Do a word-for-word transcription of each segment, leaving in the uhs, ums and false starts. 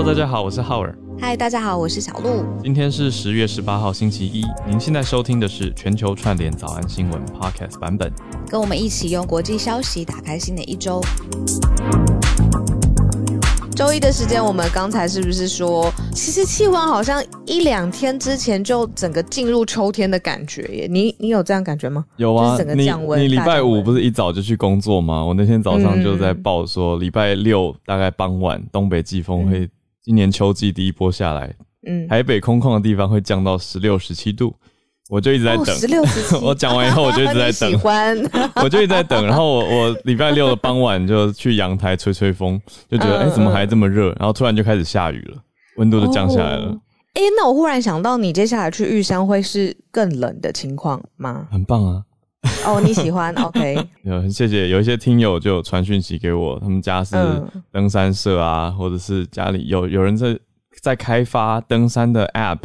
Hello， 大家好，我是浩尔。嗨，大家好，我是小鹿。今天是十月十八号星期一，您现在收听的是全球串联早安新闻 Podcast 版本，跟我们一起用国际消息打开新的一周。周一的时间，我们刚才是不是说，其实气温好像一两天之前就整个进入秋天的感觉耶？你你有这样感觉吗？有啊，就是整个降温。你你礼拜五不是一早就去工作吗？我那天早上就在报说，嗯、礼拜六大概傍晚东北季风会今年秋季第一波下来，嗯，台北空旷的地方会降到十六、十七度。我就一直在等、哦、十六, 我讲完以后我就一直在等喜欢我就一直在等，然后我我礼拜六的傍晚就去阳台吹吹风，就觉得哎、嗯欸、怎么还这么热，然后突然就开始下雨了，温度就降下来了、哦欸、那我忽然想到你接下来去玉山会是更冷的情况吗？很棒啊哦，你喜欢 OK 有谢谢，有一些听友就有传讯息给我，他们家是登山社啊、嗯、或者是家里有有人在在开发登山的 app，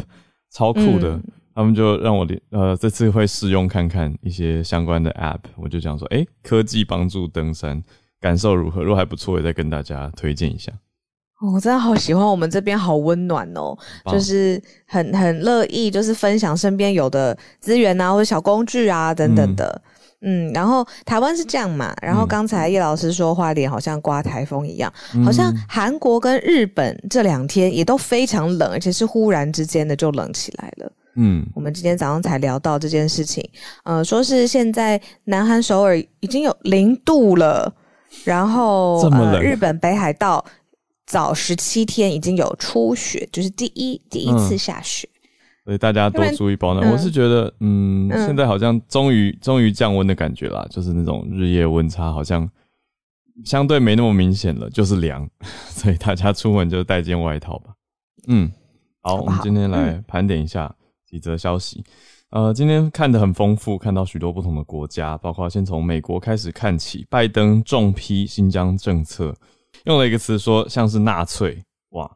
超酷的、嗯，他们就让我呃这次会试用看看一些相关的 app， 我就想说诶、欸、科技帮助登山感受如何，如果还不错也再跟大家推荐一下。我、哦、真的好喜欢，我们这边好温暖哦，就是很很乐意就是分享身边有的资源啊或者小工具啊等等的。嗯嗯，然后台湾是这样嘛，然后刚才叶老师说花莲好像刮台风一样、嗯、好像韩国跟日本这两天也都非常冷，而且是忽然之间的就冷起来了。嗯，我们今天早上才聊到这件事情，呃，说是现在南韩首尔已经有零度了，然后这么冷、呃、日本北海道早十七天已经有初雪，就是第一第一次下雪。嗯，所以大家多注意保暖、嗯、我是觉得 嗯, 嗯现在好像终于终于降温的感觉啦，就是那种日夜温差好像相对没那么明显了，就是凉所以大家出门就带件外套吧。嗯， 好, 好, 好我们今天来盘点一下几则消息、嗯、呃，今天看得很丰富，看到许多不同的国家，包括先从美国开始看起，拜登重批新疆政策，用了一个词说像是纳粹。哇，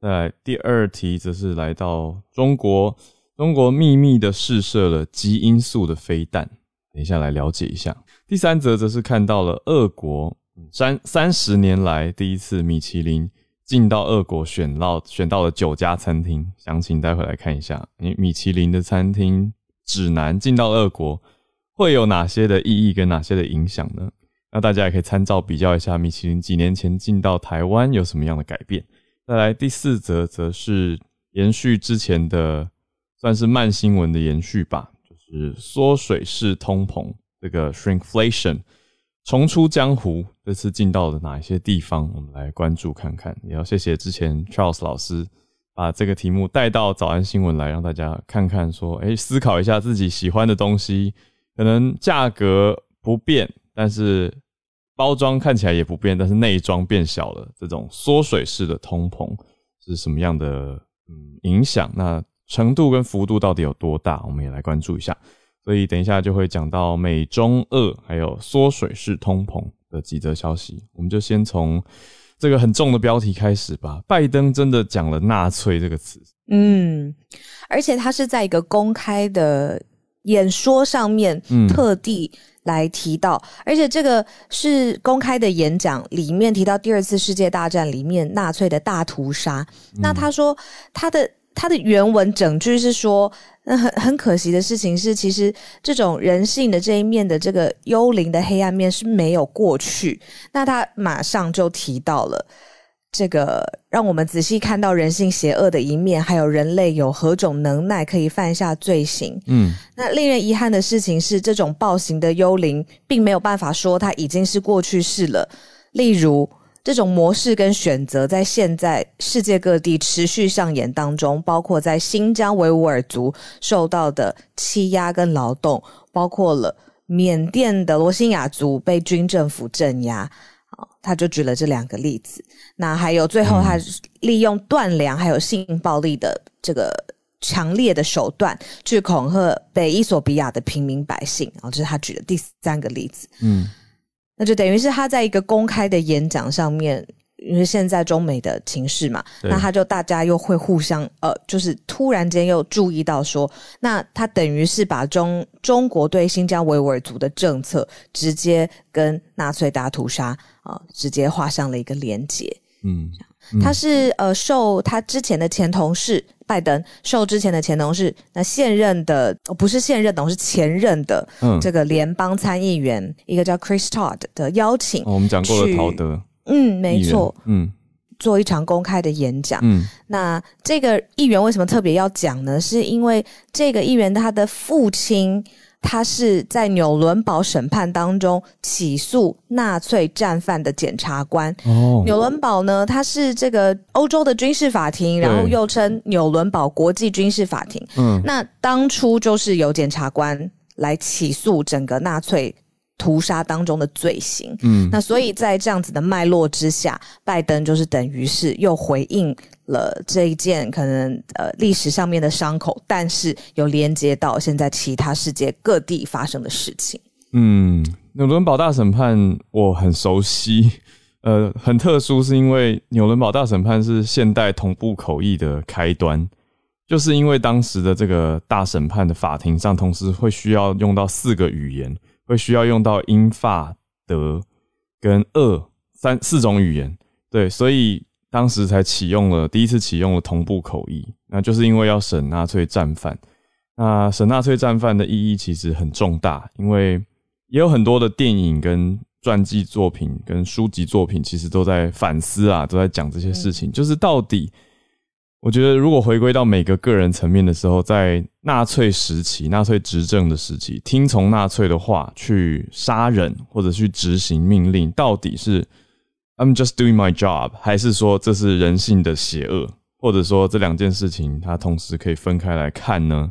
在第二题则是来到中国，中国秘密的试射了极音速的飞弹，等一下来了解一下。第三则则是看到了俄国三十年来第一次米其林进到俄国选到选到了九家餐厅，详情待会来看一下，因为米其林的餐厅指南进到俄国会有哪些的意义跟哪些的影响呢？那大家也可以参照比较一下米其林几年前进到台湾有什么样的改变。再来第四则则是延续之前的算是慢新闻的延续吧，就是缩水式通膨，这个 shrinkflation 重出江湖，这次进到了哪一些地方，我们来关注看看。也要谢谢之前 Charles 老师把这个题目带到早安新闻来，让大家看看说诶、欸、思考一下自己喜欢的东西，可能价格不变，但是包装看起来也不变，但是内装变小了，这种缩水式的通膨是什么样的嗯影响，那程度跟幅度到底有多大，我们也来关注一下。所以等一下就会讲到美中俄还有缩水式通膨的几则消息。我们就先从这个很重的标题开始吧，拜登真的讲了纳粹这个词。嗯，而且他是在一个公开的演说上面特地来提到、嗯、而且这个是公开的演讲里面提到第二次世界大战里面纳粹的大屠杀、嗯、那他说他的他的原文整句是说那很很可惜的事情是，其实这种人性的这一面的这个幽灵的黑暗面是没有过去，那他马上就提到了这个让我们仔细看到人性邪恶的一面，还有人类有何种能耐可以犯下罪行。嗯，那令人遗憾的事情是，这种暴行的幽灵并没有办法说它已经是过去式了，例如这种模式跟选择在现在世界各地持续上演当中，包括在新疆维吾尔族受到的欺压跟劳动，包括了缅甸的罗兴亚族被军政府镇压，他就举了这两个例子。那还有最后他利用断粮还有性暴力的这个强烈的手段去恐吓北伊索比亚的平民百姓，然后这是他举的第三个例子。嗯，那就等于是他在一个公开的演讲上面，因为现在中美的情势嘛，那他就大家又会互相呃，就是突然间又注意到说，那他等于是把中中国对新疆维吾尔族的政策直接跟纳粹大屠杀啊、呃，直接画上了一个连结。嗯，他是呃受他之前的前同事拜登受之前的前同事那现任的、哦、不是现任的是前任的、嗯、这个联邦参议员一个叫 Chris Dodd 的邀请、哦、我们讲过了陶德嗯没错嗯做一场公开的演讲、嗯、那这个议员为什么特别要讲呢是因为这个议员他的父亲他是在纽伦堡审判当中起诉纳粹战犯的检察官、哦、纽伦堡呢他是这个欧洲的军事法庭然后又称纽伦堡国际军事法庭、嗯、那当初就是由检察官来起诉整个纳粹屠杀当中的罪行、嗯、那所以在这样子的脉络之下拜登就是等于是又回应了这一件可能呃历史上面的伤口但是有连接到现在其他世界各地发生的事情嗯，纽伦堡大审判我很熟悉呃，很特殊是因为纽伦堡大审判是现代同步口译的开端就是因为当时的这个大审判的法庭上同时会需要用到四个语言会需要用到英法德跟俄三四种语言对所以当时才启用了第一次启用了同步口译那就是因为要审纳粹战犯那审纳粹战犯的意义其实很重大因为也有很多的电影跟传记作品跟书籍作品其实都在反思啊都在讲这些事情、嗯、就是到底我觉得如果回归到每个个人层面的时候在纳粹时期纳粹执政的时期听从纳粹的话去杀人或者去执行命令到底是 I'm just doing my job 还是说这是人性的邪恶或者说这两件事情它同时可以分开来看呢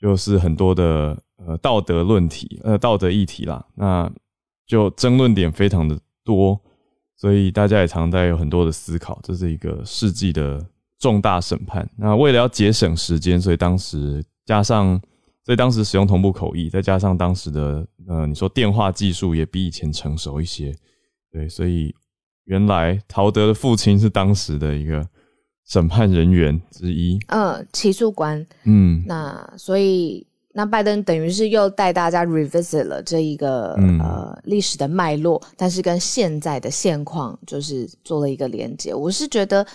就是很多的、呃、道德论题呃道德议题啦那就争论点非常的多所以大家也常在有很多的思考这是一个世纪的重大审判那为了要节省时间所以当时加上所以当时使用同步口译再加上当时的呃，你说电话技术也比以前成熟一些对所以原来陶德的父亲是当时的一个审判人员之一嗯，起诉官嗯，那所以那拜登等于是又带大家 revisit 了这一个、嗯、呃历史的脉络但是跟现在的现况就是做了一个连结我是觉得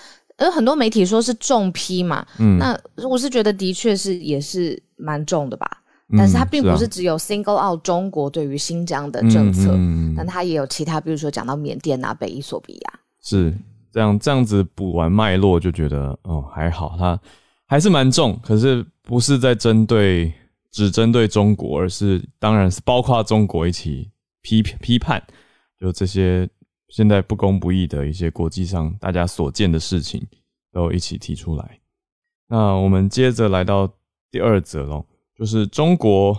而很多媒体说是重批嘛、嗯、那我是觉得的确是也是蛮重的吧、嗯、但是它并不是只有 single out 中国对于新疆的政策、嗯嗯、但它也有其他比如说讲到缅甸啊北伊索比亚是这样这样子补完脉络就觉得哦还好它还是蛮重可是不是在针对只针对中国而是当然是包括中国一起批批判就这些现在不公不义的一些国际上大家所见的事情都一起提出来那我们接着来到第二则咯就是中国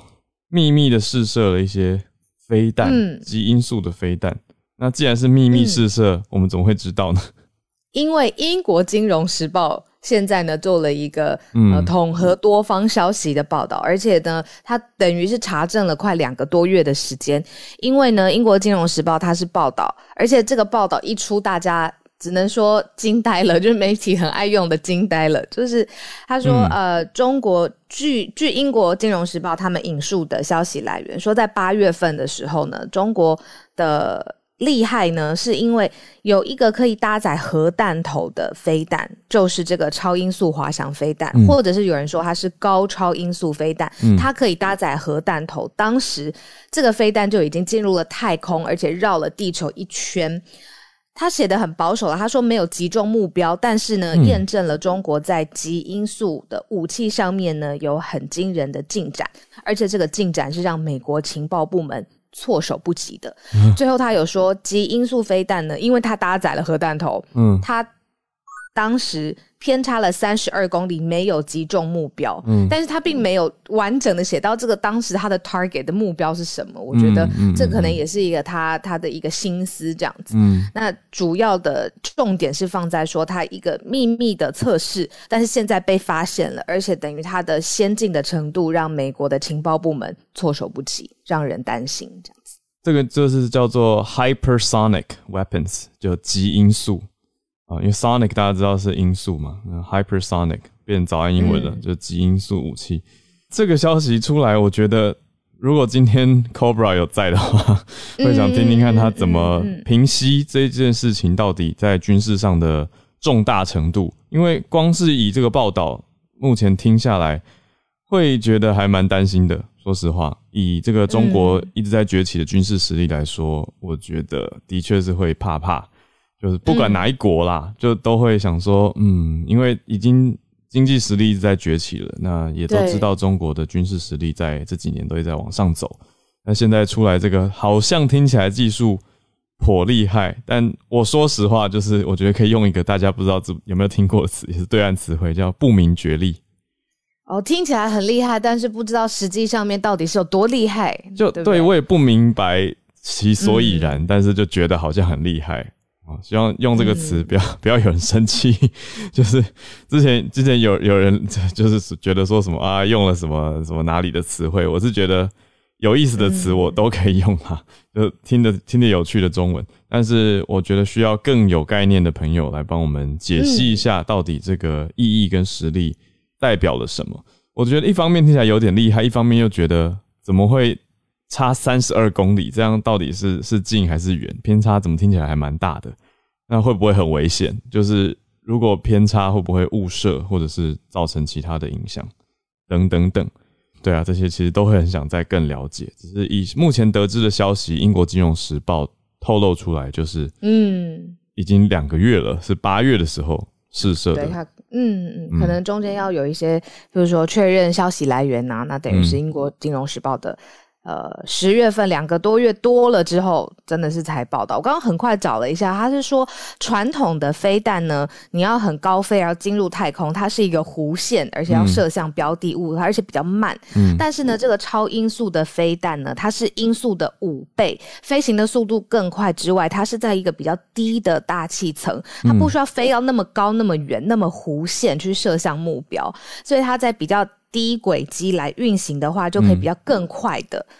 秘密的试射了一些飞弹、嗯、基因素的飞弹那既然是秘密试射、嗯、我们怎么会知道呢因为英国金融时报现在呢做了一个、呃、统合多方消息的报道、嗯、而且呢它等于是查证了快两个多月的时间因为呢英国金融时报它是报道而且这个报道一出大家只能说惊呆了就是媒体很爱用的惊呆了就是他说、嗯、呃，中国据据英国金融时报他们引述的消息来源说在八月份的时候呢中国的厉害呢是因为有一个可以搭载核弹头的飞弹就是这个超音速滑翔飞弹、嗯、或者是有人说它是高超音速飞弹、嗯、它可以搭载核弹头当时这个飞弹就已经进入了太空而且绕了地球一圈他写得很保守了他说没有击中目标但是呢、嗯、验证了中国在基因素的武器上面呢有很惊人的进展而且这个进展是让美国情报部门措手不及的、嗯、最后他有说基因素飞弹呢因为他搭载了核弹头嗯，他当时偏差了三十二公里没有击中目标、嗯、但是他并没有完整的写到这个当时他的 target 的目标是什么我觉得这可能也是一个他他的一个心思这样子、嗯、那主要的重点是放在说他一个秘密的测试但是现在被发现了而且等于他的先进的程度让美国的情报部门措手不及让人担心这样子这个就是叫做 hypersonic weapons 就基因素因为 sonic 大家知道是音速嘛 hypersonic 变早安英文了、嗯、就基因速武器这个消息出来我觉得如果今天 Cobra 有在的话、嗯、会想听听看他怎么平息这件事情到底在军事上的重大程度，因为光是以这个报道目前听下来会觉得还蛮担心的，说实话以这个中国一直在崛起的军事实力来说、嗯、我觉得的确是会怕怕，就是不管哪一国啦、嗯、就都会想说嗯，因为已经经济实力一直在崛起了，那也都知道中国的军事实力在这几年都一直在往上走，那现在出来这个好像听起来技术颇厉害，但我说实话就是我觉得可以用一个大家不知道有没有听过的词，也是对岸词汇，叫不明觉厉。哦，听起来很厉害，但是不知道实际上面到底是有多厉害，就 对, 对, 对我也不明白其所以然、嗯、但是就觉得好像很厉害，希望用这个词不要、嗯、不要有人生气就是之前之前有有人就是觉得说什么啊用了什么什么哪里的词汇，我是觉得有意思的词我都可以用啦、嗯、就听得听得有趣的中文，但是我觉得需要更有概念的朋友来帮我们解析一下到底这个意义跟实力代表了什么、嗯、我觉得一方面听起来有点厉害，一方面又觉得怎么会差三十二公里，这样到底是是近还是远，偏差怎么听起来还蛮大的，那会不会很危险，就是如果偏差会不会误射或者是造成其他的影响等等等，对啊，这些其实都会很想再更了解，只是以目前得知的消息，英国金融时报透露出来就是嗯已经两个月了，是八月的时候试射的，对它嗯嗯，可能中间要有一些比如说确认消息来源啊，那等于是英国金融时报的呃，十月份两个多月多了之后真的是才报道，我刚刚很快找了一下，他是说传统的飞弹呢你要很高飞要进入太空，它是一个弧线而且要射向标的物、嗯、而且比较慢、嗯、但是呢这个超音速的飞弹呢它是音速的五倍，飞行的速度更快之外，它是在一个比较低的大气层，它不需要飞到那么高那么远那么弧线去射向目标，所以它在比较低轨迹来运行的话就可以比较更快的、嗯、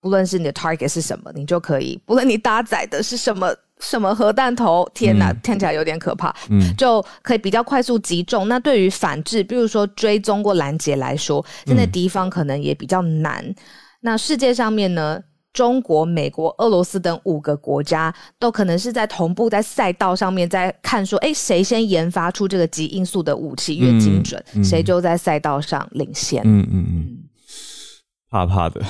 不论是你的 target 是什么你就可以，不论你搭载的是什么什么核弹头，天哪、嗯、听起来有点可怕、嗯、就可以比较快速击中，那对于反制比如说追踪或拦截来说现在敌方可能也比较难、嗯、那世界上面呢中国、美国、俄罗斯等五个国家都可能是在同步在赛道上面在看说诶谁先研发出这个极音速的武器越精准、嗯嗯、谁就在赛道上领先。嗯嗯嗯，怕怕的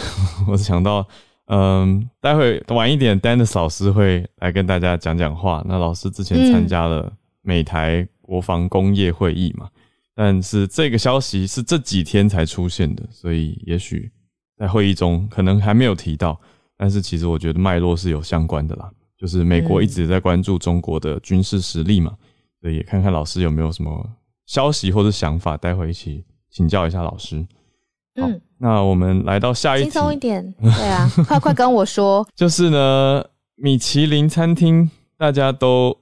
我想到嗯，待会晚一点 Dennis 老师会来跟大家讲讲话，那老师之前参加了美台国防工业会议嘛、嗯、但是这个消息是这几天才出现的，所以也许在会议中可能还没有提到，但是其实我觉得脉络是有相关的啦，就是美国一直在关注中国的军事实力嘛、嗯、所以也看看老师有没有什么消息或是想法，待会一起请教一下老师。好、嗯、那我们来到下一题，轻松一点对啊快快跟我说，就是呢米其林餐厅大家都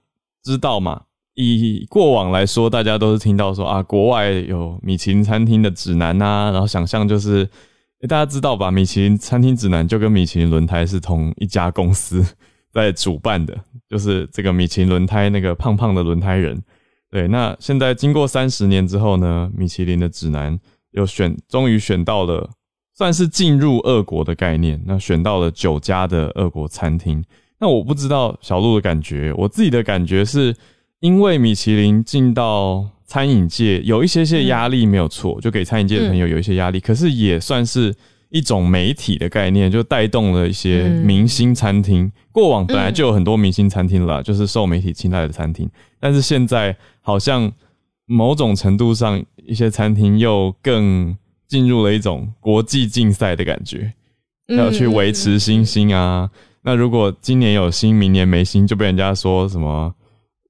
知道嘛，以过往来说大家都是听到说啊国外有米其林餐厅的指南啊，然后想象就是大家知道吧，米其林餐厅指南就跟米其林轮胎是同一家公司在主办的，就是这个米其林轮胎那个胖胖的轮胎人，对，那现在经过三十年之后呢，米其林的指南又选终于选到了算是进入俄国的概念，那选到了九家的俄国餐厅，那我不知道小鹿的感觉，我自己的感觉是因为米其林进到餐饮界有一些些压力没有错、嗯、就给餐饮界的朋友有一些压力、嗯、可是也算是一种媒体的概念，就带动了一些明星餐厅、嗯、过往本来就有很多明星餐厅啦、嗯、就是受媒体青睐的餐厅，但是现在好像某种程度上一些餐厅又更进入了一种国际竞赛的感觉，要去维持新星啊、嗯、那如果今年有星明年没星就被人家说什么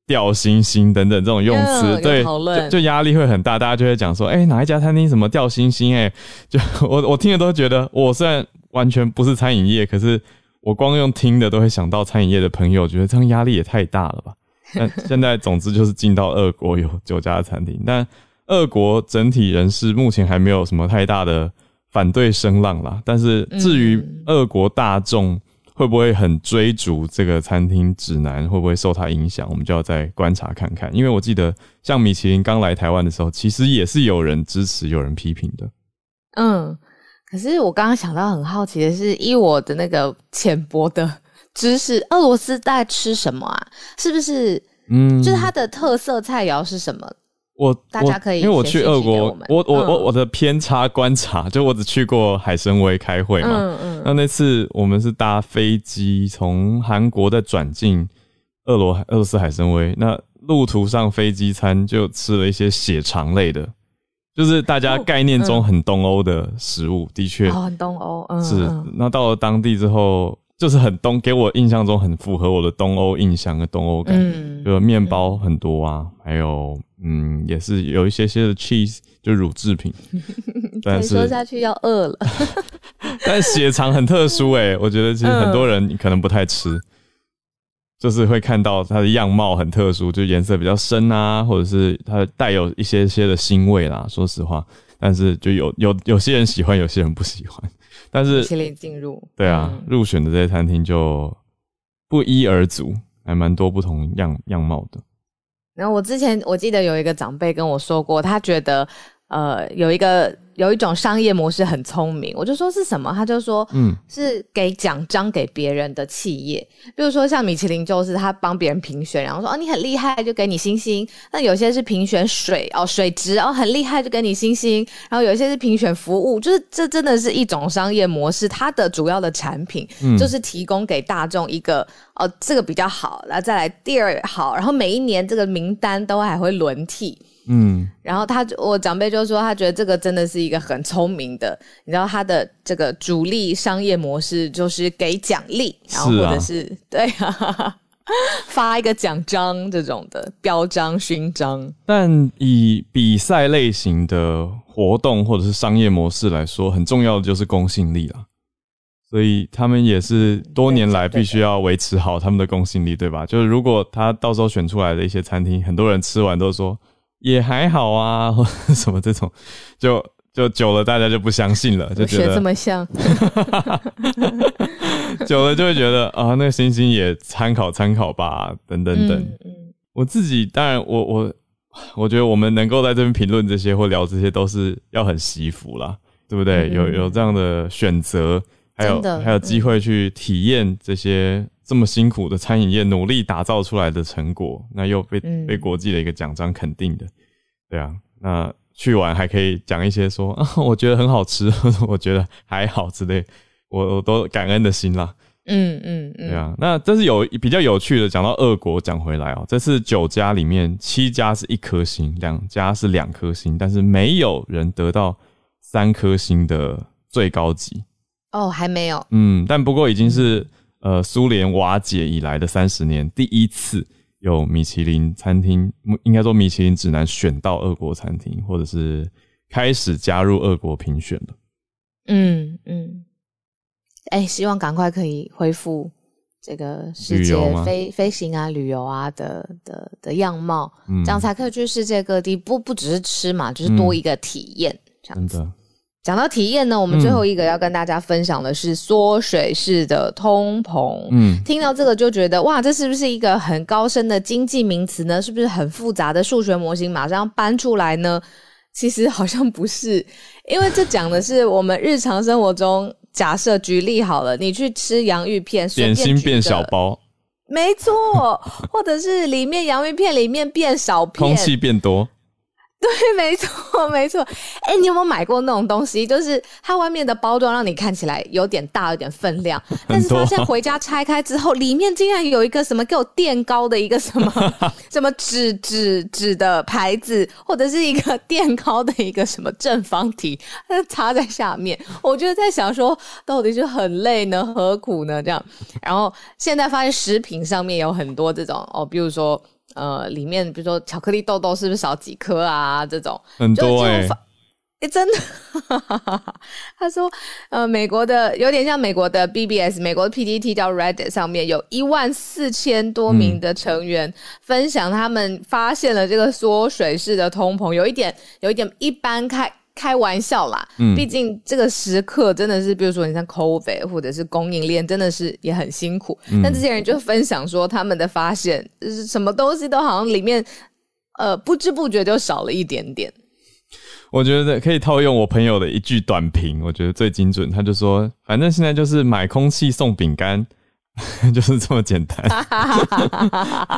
掉星星等等这种用词、yeah, 对，就压力会很大，大家就会讲说诶、欸、哪一家餐厅什么掉星星诶、欸、就我我听的都觉得我虽然完全不是餐饮业，可是我光用听的都会想到餐饮业的朋友，觉得这样压力也太大了吧。但现在总之就是进到俄国有九家的餐厅，但俄国整体人士目前还没有什么太大的反对声浪啦，但是至于俄国大众会不会很追逐这个餐厅指南，会不会受它影响，我们就要再观察看看，因为我记得像米其林刚来台湾的时候其实也是有人支持有人批评的。嗯，可是我刚刚想到很好奇的是，依我的那个浅薄的知识，俄罗斯大概吃什么啊，是不是嗯，就是它的特色菜肴是什么？我大家可以因为我去俄国，我我我我的偏差观察，就我只去过海参崴开会嘛，嗯嗯，那那次我们是搭飞机从韩国再转进俄罗俄罗斯海参崴，那路途上飞机餐就吃了一些血肠类的。就是大家概念中很东欧的食物，嗯、的确，哦，很东欧，嗯，是。那到了当地之后，就是很东，给我印象中很符合我的东欧印象跟东欧感，嗯，就面包很多啊，嗯、还有嗯，也是有一些些的 cheese， 就乳制品。但是说下去要饿了。但血肠很特殊诶、欸，我觉得其实很多人可能不太吃。就是会看到它的样貌很特殊，就颜色比较深啊，或者是它带有一些些的腥味啦，说实话。但是就有有有些人喜欢，有些人不喜欢。但是米其林进入，对啊，嗯、入选的这些餐厅就不一而足，还蛮多不同样样貌的。然后我之前我记得有一个长辈跟我说过，他觉得呃有一个有一种商业模式很聪明，我就说是什么，他就说嗯是给奖章给别人的企业，比如说像米其林就是他帮别人评选，然后说哦你很厉害就给你星星，那有些是评选水哦水质哦很厉害就给你星星，然后有一些是评选服务，就是这真的是一种商业模式，它的主要的产品就是提供给大众一个、嗯、哦这个比较好，然后再来第二好，然后每一年这个名单都还会轮替。嗯，然后他我长辈就说他觉得这个真的是一个很聪明的，你知道他的这个主力商业模式就是给奖励，然后或者是, 是、啊、对啊发一个奖章这种的标章勋章。但以比赛类型的活动或者是商业模式来说，很重要的就是公信力啦，所以他们也是多年来必须要维持好他们的公信力，对吧？就是如果他到时候选出来的一些餐厅，很多人吃完都说也还好啊，或者什么这种，就就久了大家就不相信了，就觉得学这么像，久了就会觉得啊，那个星星也参考参考吧，等等等。嗯嗯、我自己当然我，我我我觉得我们能够在这边评论这些或聊这些，都是要很惜福啦，对不对？嗯嗯有有这样的选择，还有还有机会去体验这些。这么辛苦的餐饮业努力打造出来的成果，那又被、嗯、被国际的一个奖章肯定的，对啊。那去完还可以讲一些说啊，我觉得很好吃，我觉得还好之类，我我都感恩的心啦。嗯嗯嗯，对啊。那这是有比较有趣的，讲到俄国讲回来哦，这次九家里面七家是一颗星，两家是两颗星，但是没有人得到三颗星的最高级。哦，还没有。嗯，但不过已经是。呃，苏联瓦解以来的三十年，第一次有米其林餐厅，应该说米其林指南选到俄国餐厅，或者是开始加入俄国评选了。嗯嗯，哎、欸，希望赶快可以恢复这个世界飞飞行啊、旅游啊的的的样貌、嗯，这样才可以去世界各地，不不只是吃嘛，就是多一个体验、嗯、这样子。真的讲到体验呢，我们最后一个要跟大家分享的是缩水式的通膨。嗯，听到这个就觉得哇，这是不是一个很高深的经济名词呢？是不是很复杂的数学模型马上搬出来呢？其实好像不是，因为这讲的是我们日常生活中，假设举例好了，你去吃洋芋片，点心变小包，没错，或者是里面洋芋片里面变少片，空气变多。对，没错，没错。哎、欸，你有没有买过那种东西？就是它外面的包装让你看起来有点大，有点分量，但是发现回家拆开之后，里面竟然有一个什么给我垫高的一个什么什么纸纸纸的牌子，或者是一个垫高的一个什么正方体，它插在下面。我就在想说，到底是很累呢，何苦呢？这样。然后现在发现食品上面有很多这种哦，比如说。呃，里面比如说巧克力豆豆是不是少几颗啊？这种很多哎、欸欸，真的。他说，呃，美国的有点像美国的 B B S， 美国的 P T T 叫 Reddit， 上面有一万四千多名的成员分享他们发现了这个缩水式的通膨，有一点，有一点一般开。开玩笑啦，嗯，毕竟这个时刻真的是，比如说你像 COVID 或者是供应链，真的是也很辛苦。嗯、但这些人就分享说他们的发现，就是什么东西都好像里面，呃，不知不觉就少了一点点。我觉得可以套用我朋友的一句短评，我觉得最精准。他就说，反正现在就是买空气送饼干，就是这么简单。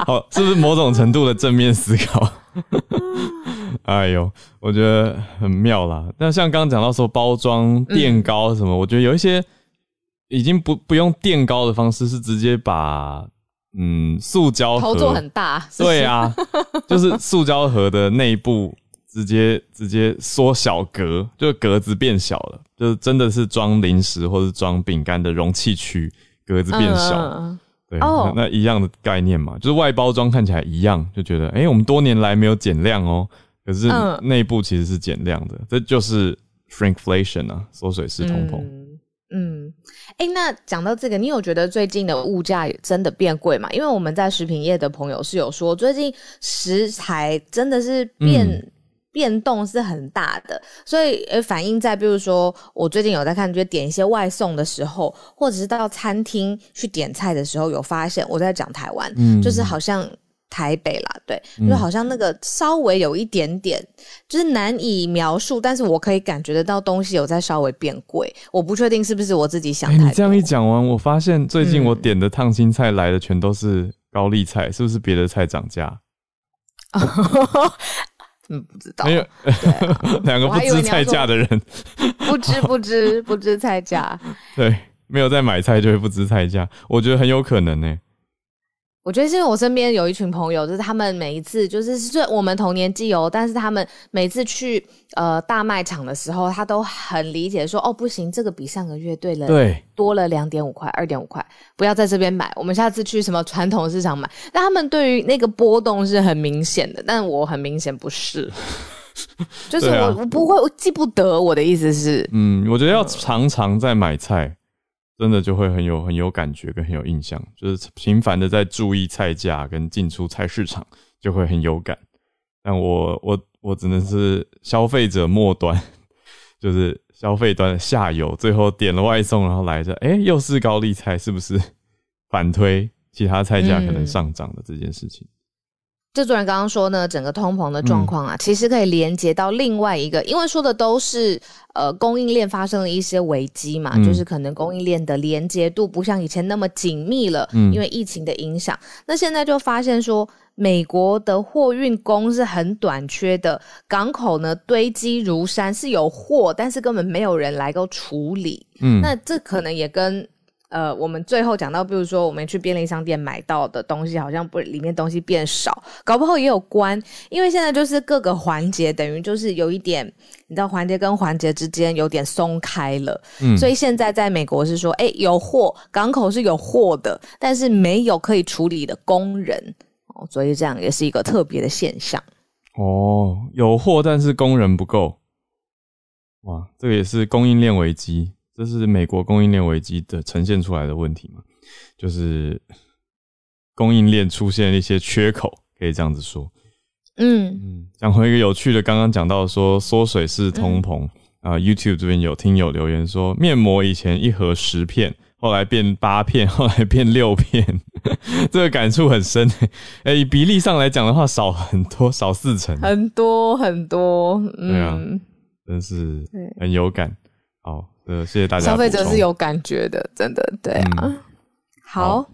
好，是不是某种程度的正面思考？哎呦，我觉得很妙啦。那像刚刚讲到说包装、垫高什么、嗯，我觉得有一些已经不不用垫高的方式，是直接把嗯塑胶盒头做很大，是不是？对啊，就是塑胶盒的内部直接直接缩小格，就格子变小了，就是真的是装零食或是装饼干的容器区。格子变小、嗯、对、哦、那, 那一样的概念嘛，就是外包装看起来一样，就觉得诶、欸、我们多年来没有减量哦，可是内部其实是减量的、嗯、这就是 shrinkflation 啊，缩水式通膨。嗯，诶、嗯欸、那讲到这个，你有觉得最近的物价真的变贵吗？因为我们在食品业的朋友是有说最近食材真的是变、嗯变动是很大的，所以反映在比如说我最近有在看，就点一些外送的时候，或者是到餐厅去点菜的时候，有发现我在讲台湾、嗯、就是好像台北啦，对、嗯、就好像那个稍微有一点点就是难以描述，但是我可以感觉得到东西有在稍微变贵，我不确定是不是我自己想太多、欸、你这样一讲完，我发现最近我点的烫青菜来的全都是高丽菜、嗯、是不是别的菜涨价？嗯，不知道。没有，对、啊，两个不知菜价的人，不知不知不知菜价。对，没有在买菜就会不知菜价，我觉得很有可能呢、欸。我觉得是因为我身边有一群朋友，就是他们每一次就是是我们同年纪哦，但是他们每次去呃大卖场的时候，他都很理解说，哦，不行，这个比上个月对了，对，多了 两点五块、二点五块，不要在这边买，我们下次去什么传统市场买。但他们对于那个波动是很明显的，但我很明显不是。就是我、啊、我不会，我记不得，我的意思是，嗯，我觉得要常常在买菜。嗯，真的就会很有很有感觉跟很有印象，就是频繁的在注意菜价跟进出菜市场，就会很有感。但我我我只能是消费者末端，就是消费端的下游，最后点了外送，然后来着，哎、欸，又是高丽菜，是不是反推其他菜价可能上涨的这件事情？嗯，制作人刚刚说呢，整个通膨的状况啊、嗯、其实可以连接到另外一个，因为说的都是呃供应链发生了一些危机嘛、嗯、就是可能供应链的连接度不像以前那么紧密了、嗯、因为疫情的影响。那现在就发现说美国的货运工是很短缺的，港口呢堆积如山，是有货，但是根本没有人来够处理。嗯，那这可能也跟呃，我们最后讲到，比如说我们去便利商店买到的东西，好像不里面东西变少，搞不好也有关。因为现在就是各个环节，等于就是有一点，你知道环节跟环节之间有点松开了，嗯，所以现在在美国是说，哎、欸，有货，港口是有货的，但是没有可以处理的工人，哦，所以这样也是一个特别的现象。哦，有货但是工人不够，哇，这个也是供应链危机。这是美国供应链危机的呈现出来的问题嘛？就是供应链出现一些缺口，可以这样子说。嗯嗯，讲回一个有趣的，刚刚讲到说缩水式通膨啊、嗯呃、，YouTube 这边有听友留言说，面膜以前一盒十片，后来变八片，后来变六片，这个感触很深、欸。哎、欸，以比例上来讲的话，少很多，少四成，很多很多。嗯，对啊，真是很有感。好。呃，谢谢大家。消费者是有感觉的，真的，对啊。嗯、好, 好，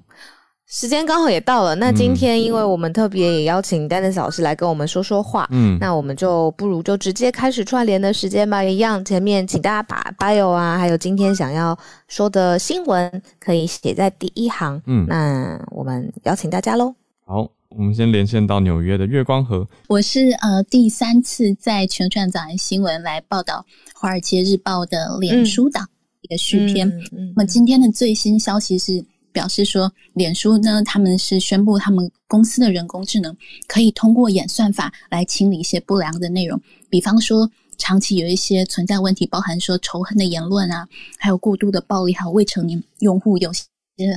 时间刚好也到了。那今天因为我们特别也邀请丹丹老师来跟我们说说话，嗯，那我们就不如就直接开始串联的时间吧。一样，前面请大家把 bio 啊，还有今天想要说的新闻可以写在第一行。嗯，那我们邀请大家咯。好。我们先连线到纽约的月光河。我是呃第三次在全球早安新闻来报道华尔街日报的脸书党一个续篇。那、嗯、么、嗯嗯、今天的最新消息是表示说，脸书呢他们是宣布他们公司的人工智能可以通过演算法来清理一些不良的内容，比方说长期有一些存在问题，包含说仇恨的言论啊，还有过度的暴力，还有未成年用户有些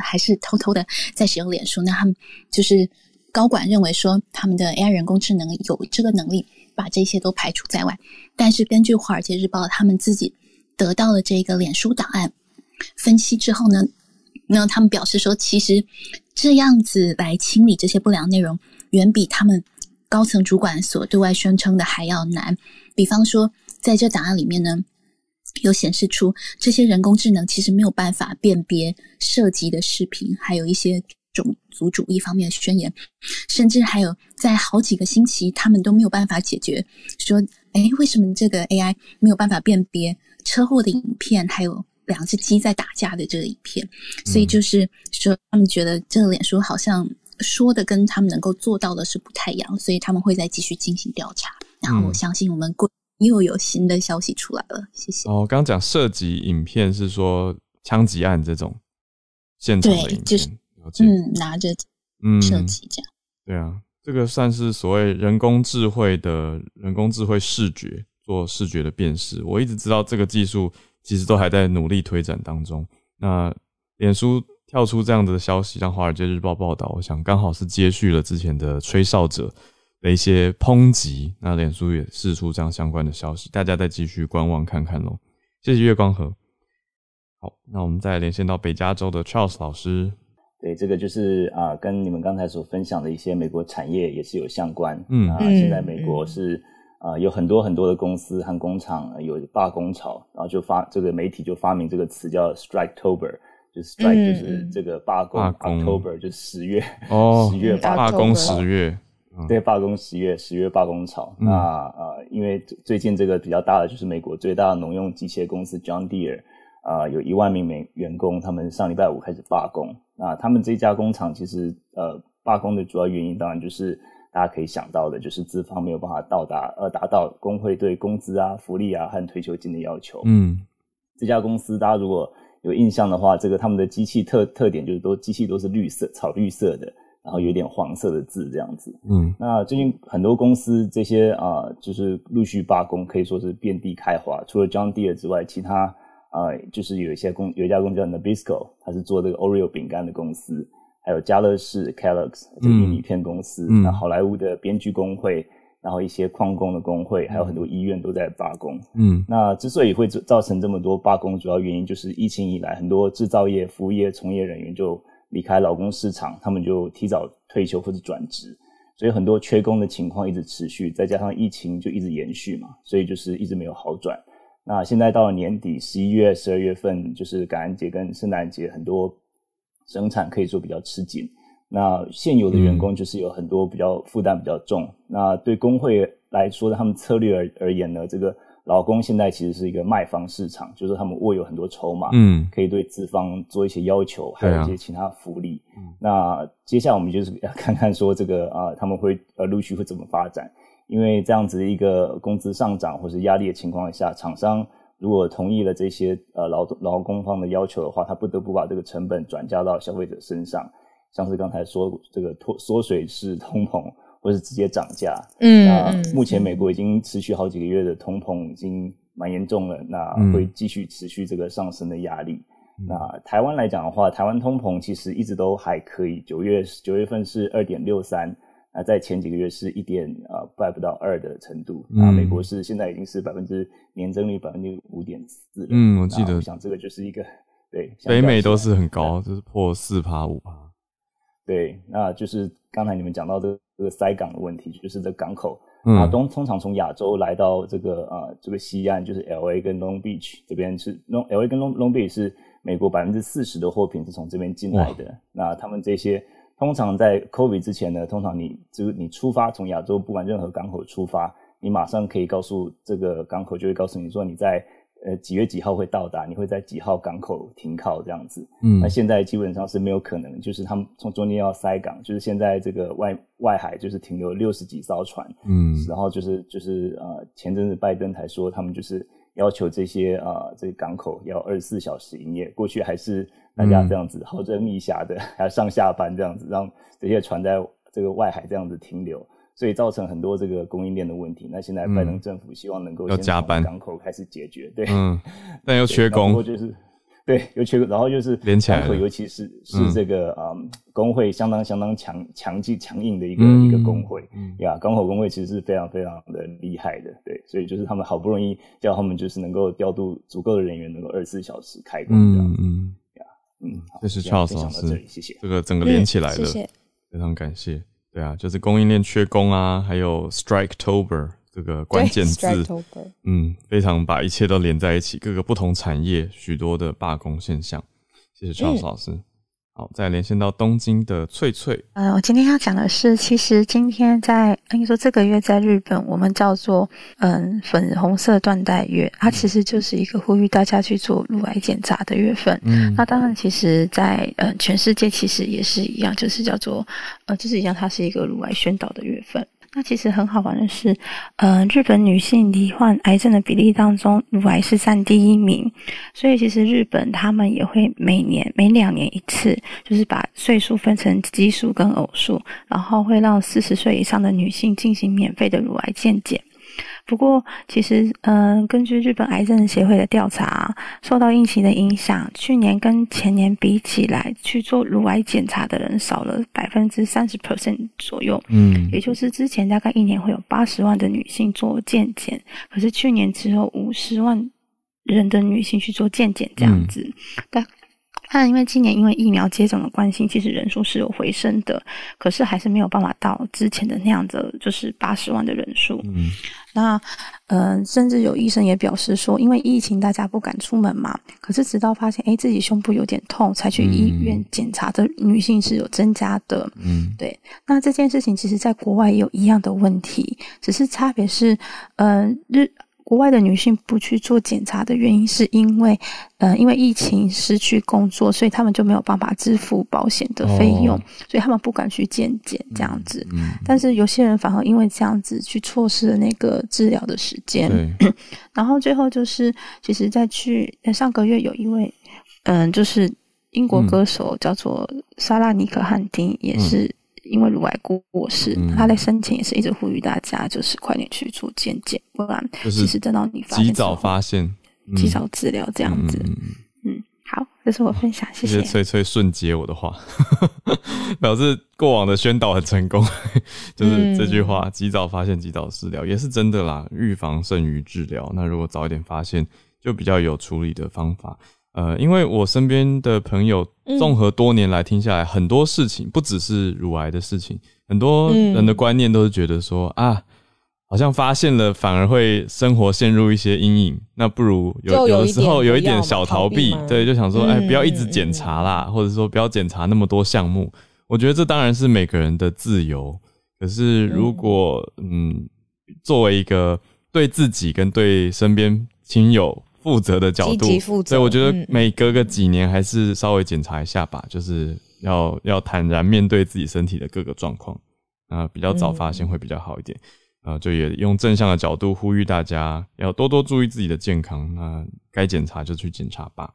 还是偷偷的在使用脸书，那他们就是高管认为说他们的 A I 人工智能有这个能力把这些都排除在外，但是根据华尔街日报他们自己得到了这个脸书档案分析之后呢，那他们表示说其实这样子来清理这些不良内容远比他们高层主管所对外宣称的还要难，比方说在这档案里面呢有显示出这些人工智能其实没有办法辨别涉及的视频，还有一些种族主义方面的宣言，甚至还有在好几个星期他们都没有办法解决说，诶，为什么这个 A I 没有办法辨别车祸的影片还有两只鸡在打架的这个影片。所以就是说他们觉得这个脸书好像说的跟他们能够做到的是不太一样，所以他们会再继续进行调查，然后我相信我们又有新的消息出来了。谢谢。哦，刚刚讲涉及影片是说枪击案这种现场的影片，对，就是嗯，拿着射击这样、嗯。对啊，这个算是所谓人工智慧的人工智慧视觉做视觉的辨识。我一直知道这个技术其实都还在努力推展当中。那脸书跳出这样的消息，让《华尔街日报》报道，我想刚好是接续了之前的吹哨者的一些抨击。那脸书也释出这样相关的消息，大家再继续观望看看咯。谢谢月光河。好，那我们再连线到北加州的 Charles 老师。对，这个就是啊，跟你们刚才所分享的一些美国产业也是有相关。嗯，啊，现在美国是啊，有很多很多的公司和工厂有罢工潮，然后就发这个媒体就发明这个词叫 Striketober， 就是 strike 就是这个罢工，罢工 October 就是十月，哦，十月罢工，十月，对，罢工十月，十月罢工潮。嗯、那呃，因为最近这个比较大的就是美国最大的农用机械公司 John Deere。呃、有一万名员工，他们上礼拜五开始罢工。那他们这家工厂其实呃罢工的主要原因当然就是大家可以想到的，就是资方没有办法到达呃达到工会对工资啊、福利啊和退休金的要求。嗯，这家公司大家如果有印象的话，这个他们的机器特特点就是都机器都是绿色、草绿色的，然后有点黄色的字这样子。嗯，那最近很多公司这些啊、呃、就是陆续罢工，可以说是遍地开花。除了 John Deere 之外，其他呃，就是有一些公有一家公司叫 Nabisco， 它是做这个 Oreo 饼干的公司，还有家乐氏 Kellogg's 这个玉米片公司，那、嗯、好莱坞的编剧工会，然后一些矿工的工会，还有很多医院都在罢工。嗯，那之所以会造成这么多罢工，主要原因就是疫情以来，很多制造业、服务业从业人员就离开劳工市场，他们就提早退休或者转职，所以很多缺工的情况一直持续，再加上疫情就一直延续嘛，所以就是一直没有好转。那现在到了年底，十一月、十二月份，就是感恩节跟圣诞节，很多生产可以说比较吃紧。那现有的员工就是有很多比较负担比较重。嗯、那对工会来说，他们策略 而, 而言呢，这个劳工现在其实是一个卖方市场，就是他们握有很多筹码，嗯，可以对资方做一些要求，还有一些其他福利。嗯、那接下来我们就是要看看说这个啊、呃，他们会呃陆续会怎么发展。因为这样子一个工资上涨或是压力的情况下，厂商如果同意了这些呃劳劳工方的要求的话，他不得不把这个成本转嫁到消费者身上，像是刚才说这个缩水式通膨，或是直接涨价。嗯，那目前美国已经持续好几个月的通膨已经蛮严重了，那会继续持续这个上升的压力。嗯、那台湾来讲的话，台湾通膨其实一直都还可以，九月九月份是 二点六三。那在前几个月是一点呃百不到二的程度，那美国是现在已经是百分之年增率百分之五点四了。嗯，我记得，我想这个就是一个对北美都是很高，就是破四趴五趴。对，那就是刚才你们讲到这个这个塞港的问题，就是这港口啊，通、嗯、通常从亚洲来到这个呃这个西岸，就是 L A 跟 Long Beach 这边是 L A 跟 Long Long Beach 是美国百分之四十的货品是从这边进来的，那他们这些。通常在 COVID 之前呢，通常你就你出发从亚洲不管任何港口出发，你马上可以告诉这个港口，就会告诉你说你在呃几月几号会到达，你会在几号港口停靠这样子。嗯，那现在基本上是没有可能，就是他们从中间要塞港，就是现在这个外外海就是停留六十几艘船。嗯，然后就是就是呃前阵子拜登才说他们就是要求这些呃这个港口要二十四小时营业，过去还是大家这样子好整以暇的，还要上下班这样子，让这些船在这个外海这样子停留，所以造成很多这个供应链的问题。那现在拜登政府希望能够先从港口开始解决，对，嗯，但又缺工，就是对，又缺工，然后就是连起来了，尤其是是这个嗯工会相当相当强强劲强硬的一个、嗯、一个工会呀，港口工会其实是非常非常的厉害的，对，所以就是他们好不容易叫他们就是能够调度足够的人员，能够二十四小时开工这样子。嗯嗯嗯，这是 Charles 老师，谢谢。这个整个连起来的，嗯、谢谢，非常感谢。对啊，就是供应链缺工啊，还有 Striketober 这个关键字，嗯，非常把一切都连在一起，各个不同产业许多的罢工现象。谢谢 Charles 老师。嗯，好，再连线到东京的翠翠。嗯、呃，我今天要讲的是，其实今天在应该说这个月在日本，我们叫做嗯粉红色缎带月，它其实就是一个呼吁大家去做乳癌检查的月份。嗯，那当然，其实在，在嗯全世界其实也是一样，就是叫做呃就是一样，它是一个乳癌宣导的月份。那其实很好玩的是，呃，日本女性罹患癌症的比例当中，乳癌是占第一名。所以其实日本他们也会每年每两年一次，就是把岁数分成奇数跟偶数，然后会让四十岁以上的女性进行免费的乳癌健检。不过其实嗯、呃，根据日本癌症协会的调查、啊、受到疫情的影响，去年跟前年比起来，去做乳癌检查的人少了 百分之三十 左右。嗯，也就是之前大概一年会有八十万的女性做健检，可是去年只有五十万人的女性去做健检这样子。嗯，但但因为今年因为疫苗接种的关系，其实人数是有回升的，可是还是没有办法到之前的那样的就是八十万的人数。嗯，那嗯、呃，甚至有医生也表示说，因为疫情大家不敢出门嘛，可是直到发现诶自己胸部有点痛才去医院检查的女性是有增加的。嗯，对。那这件事情其实在国外也有一样的问题，只是差别是呃日国外的女性不去做检查的原因是因为呃，因为疫情失去工作，所以他们就没有办法支付保险的费用，哦，所以他们不敢去健检这样子。嗯嗯，但是有些人反而因为这样子去错失了那个治疗的时间。然后最后就是其实在去上个月有一位嗯、呃，就是英国歌手叫做莎拉尼可汉丁，嗯，也是因为乳癌过世。嗯，他在生前也是一直呼吁大家，就是快点去做健检，不然其实等到你发现及早发现，嗯，及早治疗这样子。嗯，嗯，好，这是我分享，谢谢。谢谢翠翠顺接我的话，表示过往的宣导很成功，就是这句话，及早发现，及早治疗也是真的啦，预防胜于治疗。那如果早一点发现，就比较有处理的方法。呃，因为我身边的朋友综合多年来听下来，嗯，很多事情不只是乳癌的事情，很多人的观念都是觉得说，嗯，啊，好像发现了反而会生活陷入一些阴影，那不如 有, 有的时候有一点小逃避，对，就想说，哎，不要一直检查啦，嗯，或者说不要检查那么多项目。我觉得这当然是每个人的自由，可是如果 嗯, 嗯，作为一个对自己跟对身边亲友负责的角度，所以我觉得每隔个几年还是稍微检查一下吧，嗯，就是要要坦然面对自己身体的各个状况，啊，比较早发现会比较好一点。啊，嗯呃，就也用正向的角度呼吁大家要多多注意自己的健康，那该检查就去检查吧。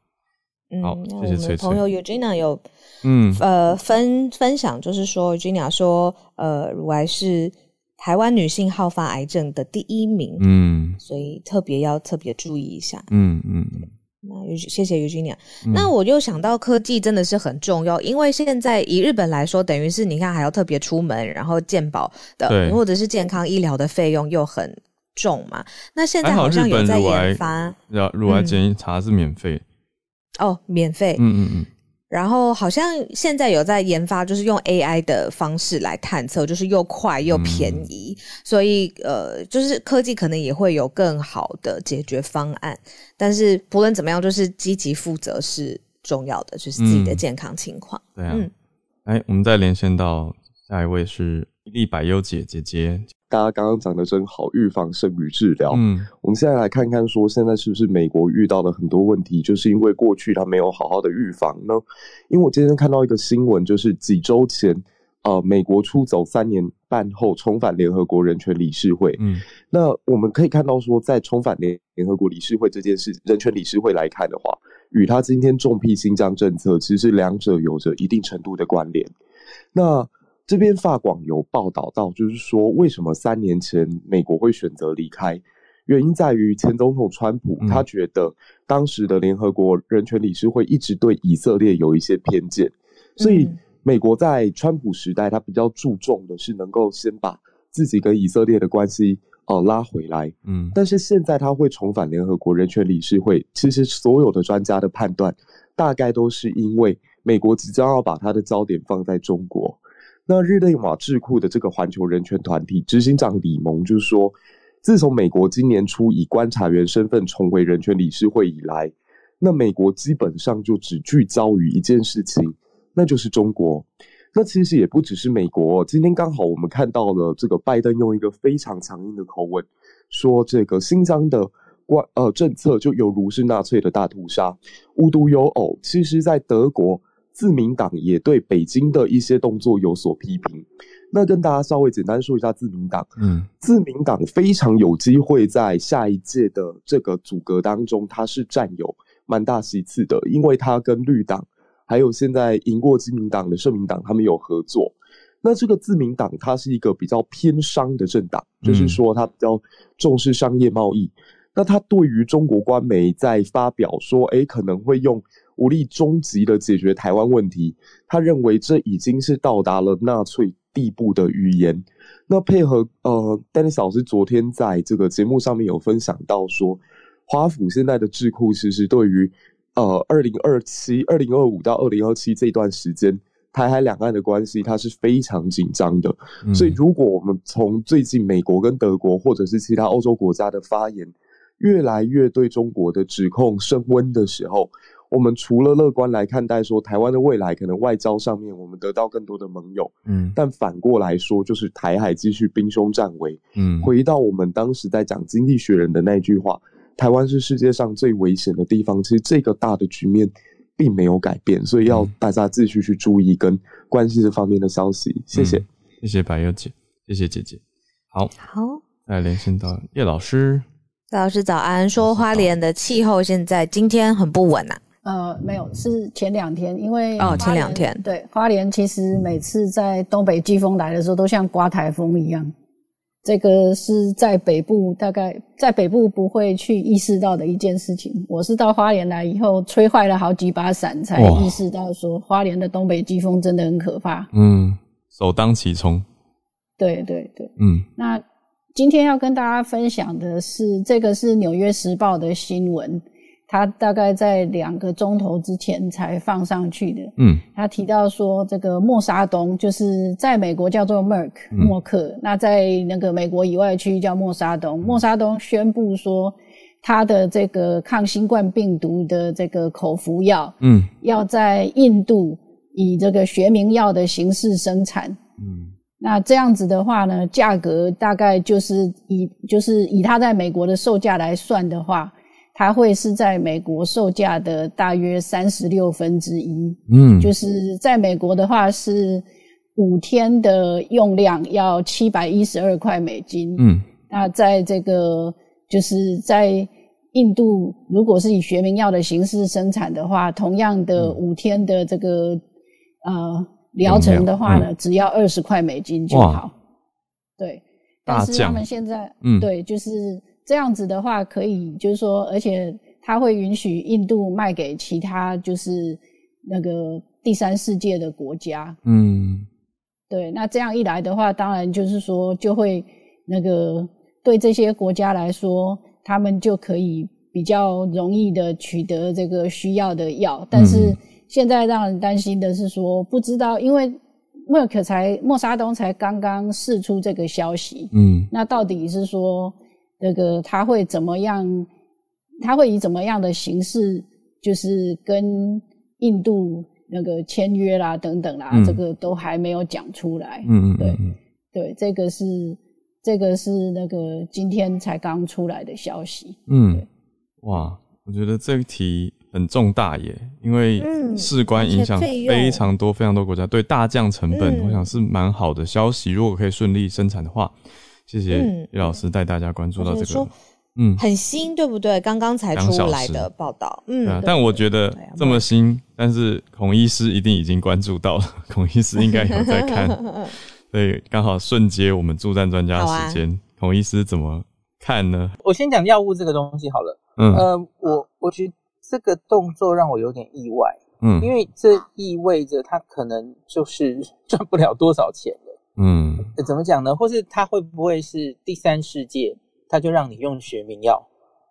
嗯，好，谢谢翠翠。我们朋友 Eugenia 有嗯呃分分享，就是说 Eugenia 说呃乳癌是台湾女性好发癌症的第一名，嗯，所以特别要特别注意一下。嗯嗯，那谢谢 Eugenia。嗯，那我又想到科技真的是很重要，因为现在以日本来说，等于是你看还要特别出门，然后健保的或者是健康医疗的费用又很重嘛。那现在好像有在研发，乳癌检查是免费，嗯，哦，免费。嗯嗯嗯。然后好像现在有在研发，就是用 A I 的方式来探测，就是又快又便宜，嗯，所以呃，就是科技可能也会有更好的解决方案。但是不论怎么样，就是积极负责是重要的，就是自己的健康情况。嗯，对啊，嗯，来，我们再连线到下一位是丽百优姐姐姐。大家刚刚讲的真好，预防胜于治疗。嗯，我们现在来看看说，现在是不是美国遇到了很多问题，就是因为过去他没有好好的预防呢？因为我今天看到一个新闻，就是几周前，呃，美国出走三年半后重返联合国人权理事会。嗯，那我们可以看到说，在重返联联合国理事会这件事，人权理事会来看的话，与他今天重批新疆政策，其实两者有着一定程度的关联。那这边法广有报道到，就是说为什么三年前美国会选择离开，原因在于前总统川普他觉得当时的联合国人权理事会一直对以色列有一些偏见，所以美国在川普时代他比较注重的是能够先把自己跟以色列的关系呃拉回来。嗯，但是现在他会重返联合国人权理事会，其实所有的专家的判断大概都是因为美国即将要把他的焦点放在中国。那日内瓦智库的这个环球人权团体执行长李蒙就说，自从美国今年初以观察员身份重回人权理事会以来，那美国基本上就只聚焦于一件事情，那就是中国。那其实也不只是美国，今天刚好我们看到了这个拜登用一个非常强硬的口吻说，这个新疆的呃政策就犹如是纳粹的大屠杀。无独有偶，其实在德国自民党也对北京的一些动作有所批评。那跟大家稍微简单说一下自民党，嗯，自民党非常有机会在下一届的这个组阁当中，它是占有蛮大席次的，因为它跟绿党还有现在赢过自民党的社民党他们有合作。那这个自民党它是一个比较偏商的政党，就是说它比较重视商业贸易。嗯，那它对于中国官媒在发表说，诶，可能会用武力终极的解决台湾问题，他认为这已经是到达了纳粹地步的语言。那配合呃 Dennis 老师昨天在这个节目上面有分享到说，华府现在的智库其实对于呃，二零二七、二零二五到二零二七这段时间，台海两岸的关系它是非常紧张的。嗯，所以如果我们从最近美国跟德国或者是其他欧洲国家的发言越来越对中国的指控升温的时候，我们除了乐观来看待说台湾的未来可能外交上面我们得到更多的盟友，嗯，但反过来说就是台海继续兵凶战危。嗯，回到我们当时在讲经济学人的那句话，台湾是世界上最危险的地方，其实这个大的局面并没有改变，所以要大家继续去注意跟关系这方面的消息。嗯，谢谢，谢谢白优姐，谢谢姐姐。好，好，再连线到叶老师。叶老师早安，说花莲的气候现在今天很不稳啊。呃，没有，是前两天，因为哦，前两天对花莲其实每次在东北季风来的时候，都像刮台风一样。这个是在北部，大概在北部不会去意识到的一件事情。我是到花莲来以后，吹坏了好几把伞，才意识到说花莲的东北季风真的很可怕。嗯，首当其冲。对对对，嗯。那今天要跟大家分享的是，这个是《纽约时报》的新闻，它大概在两个钟头之前才放上去的。嗯，它提到说这个默沙东，就是在美国叫做 Merck 默克，那在那个美国以外区域叫默沙东。默沙东宣布说，它的这个抗新冠病毒的这个口服药，嗯，要在印度以这个学名药的形式生产。嗯，那这样子的话呢，价格大概就是以就是以它在美国的售价来算的话，它会是在美国售价的大约三十六分之一。嗯，就是在美国的话是五天的用量要七百一十二块美金。嗯，那在这个就是在印度，如果是以学名药的形式生产的话，同样的五天的这个呃疗程的话呢，嗯，只要二十块美金就好。对，但是他们现在嗯，对，就是这样子的话可以，就是说，而且它会允许印度卖给其他就是那个第三世界的国家。嗯，对，那这样一来的话，当然就是说就会那个对这些国家来说，他们就可以比较容易的取得这个需要的药。但是现在让人担心的是说，不知道，因为Merck才默沙东才刚刚释出这个消息。嗯，那到底是说这个他会怎么样？他会以怎么样的形式，就是跟印度那个签约啦，等等啦，嗯，这个都还没有讲出来。嗯，对，嗯，对，这个是这个是那个今天才刚出来的消息。嗯，哇，我觉得这一题很重大耶，因为事关影响非常多非常多国家，对，大降成本，嗯，我想是蛮好的消息。如果可以顺利生产的话。谢谢叶老师带大家关注到这个，嗯，很新，对不对？刚刚才出来的报道，嗯，对啊，但我觉得这么新，但是孔医师一定已经关注到了，孔医师应该有在看，所以刚好瞬接我们助战专家的时间，啊，孔医师怎么看呢？我先讲药物这个东西好了，嗯，呃，我我觉得这个动作让我有点意外，嗯，因为这意味着他可能就是赚不了多少钱了。嗯，怎么讲呢？或是他会不会是第三世界，他就让你用学名药？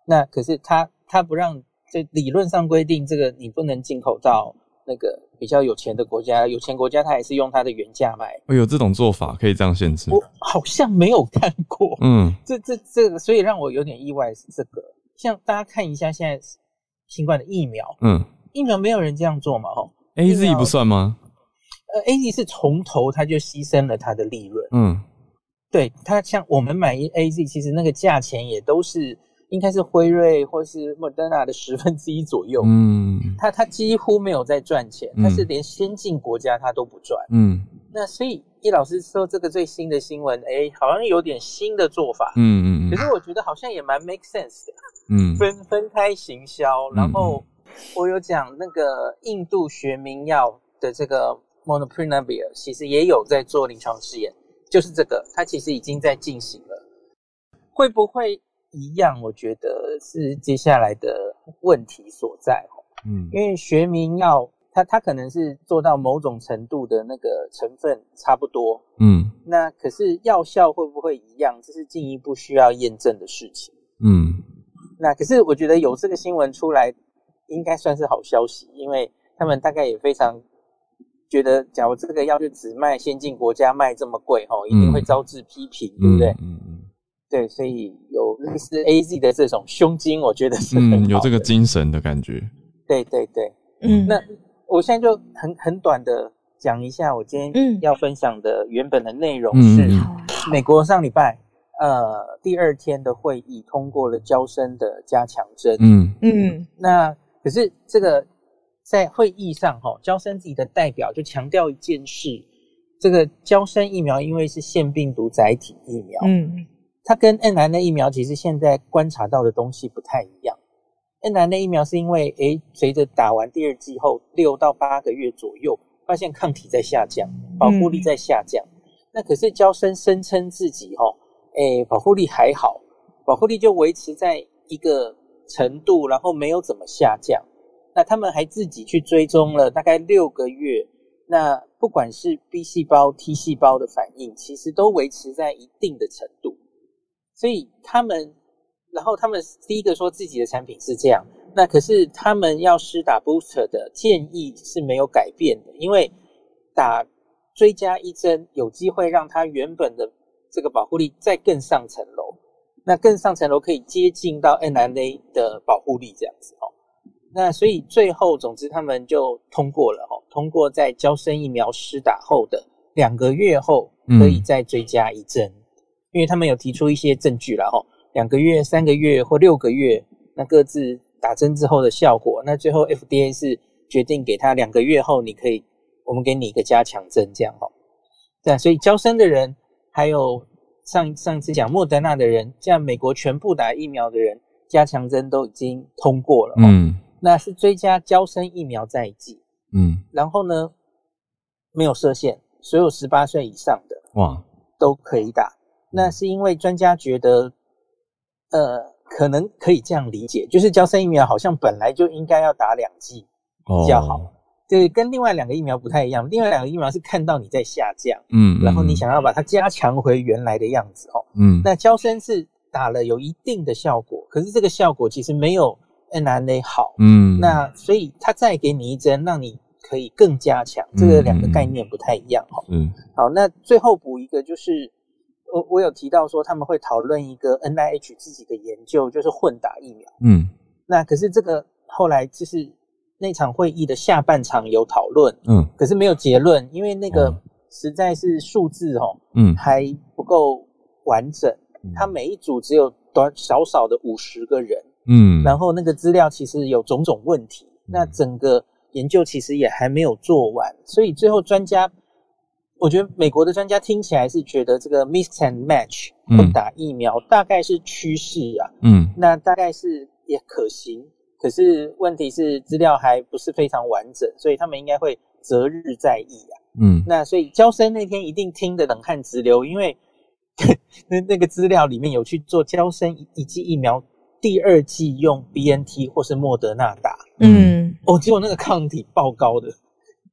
那可是他他不让，就理论上规定这个你不能进口到那个比较有钱的国家，有钱国家它也是用它的原价卖。有这种做法可以这样限制？我好像没有看过。嗯，这这这，所以让我有点意外是这个。像大家看一下现在新冠的疫苗，嗯，疫苗没有人这样做嘛？哦 ，A Z 不算吗？呃 ，A Z 是从头它就牺牲了它的利润。嗯，对，它像我们买 A Z， 其实那个价钱也都是。应该是辉瑞或是莫德纳的十分之一左右，嗯，他他几乎没有在赚钱，他是连先进国家他都不赚，嗯，那所以叶老师说这个最新的新闻，哎、欸，好像有点新的做法，嗯嗯，可是我觉得好像也蛮 make sense 的，嗯，分分开行销，然后我有讲那个印度学名药的这个 Monoprenavir 其实也有在做临床试验，就是这个，它其实已经在进行了，会不会？一样我觉得是接下来的问题所在、哦、嗯，因为学名药它它可能是做到某种程度的那个成分差不多，嗯，那可是药效会不会一样，这是进一步需要验证的事情，嗯，那可是我觉得有这个新闻出来应该算是好消息，因为他们大概也非常觉得假如这个药就只卖先进国家卖这么贵、哦、一定会招致批评、嗯、对不对？嗯嗯，对，所以有类似 A Z 的这种胸襟，我觉得是很好的、嗯、有这个精神的感觉。对对对，嗯，那我现在就很很短的讲一下我今天要分享的原本的内容是，美国上礼拜呃第二天的会议通过了嬌生的加强针，嗯嗯，那可是这个在会议上齁、哦、嬌生自己的代表就强调一件事，这个嬌生疫苗因为是腺病毒载体疫苗，嗯。它跟 mRNA 疫苗其实现在观察到的东西不太一样。mRNA 疫苗是因为诶随着打完第二剂后六到八个月左右发现抗体在下降，保护力在下降。嗯、那可是嬌生声称自己齁、哦、诶保护力还好，保护力就维持在一个程度，然后没有怎么下降。那他们还自己去追踪了大概六个月，那不管是 B 细胞 T 细胞的反应其实都维持在一定的程度。所以他们，然后他们第一个说自己的产品是这样，那可是他们要施打 booster 的建议是没有改变的，因为打追加一针有机会让它原本的这个保护力再更上层楼，那更上层楼可以接近到 mRNA 的保护力这样子、哦、那所以最后总之他们就通过了、哦、通过在嬌生疫苗施打后的两个月后可以再追加一针。嗯，因为他们有提出一些证据啦齁，两个月、三个月或六个月，那各自打针之后的效果，那最后 F D A 是决定给他两个月后你可以，我们给你一个加强针这样齁。对，所以嬌生的人，还有上上次讲莫德纳的人，这样美国全部打疫苗的人，加强针都已经通过了齁。嗯。那是追加嬌生疫苗在一剂。嗯。然后呢，没有设限，所有十八岁以上的哇都可以打。那是因为专家觉得呃可能可以这样理解，就是嬌生疫苗好像本来就应该要打两剂比较好、哦、对，跟另外两个疫苗不太一样，另外两个疫苗是看到你在下降， 嗯, 嗯，然后你想要把它加强回原来的样子哦，嗯，那嬌生是打了有一定的效果，可是这个效果其实没有 mRNA 好，嗯，那所以它再给你一针让你可以更加强，这个两个概念不太一样哦，嗯，好，那最后补一个就是我我有提到说他们会讨论一个 N I H 自己的研究，就是混打疫苗。嗯，那可是这个后来就是那场会议的下半场有讨论，嗯，可是没有结论，因为那个实在是数字哦，嗯，还不够完整。嗯、它每一组只有短少少的五十个人，嗯，然后那个资料其实有种种问题，嗯、那整个研究其实也还没有做完，所以最后专家。我觉得美国的专家听起来是觉得这个 mix and match 混打疫苗大概是趋势啊，嗯，那大概是也可行，可是问题是资料还不是非常完整，所以他们应该会择日再议啊，嗯，那所以嬌生那天一定听得冷汗直流，因为那那个资料里面有去做嬌生一剂疫苗第二剂用 B N T 或是莫德纳打，嗯，哦，结果那个抗体爆高的。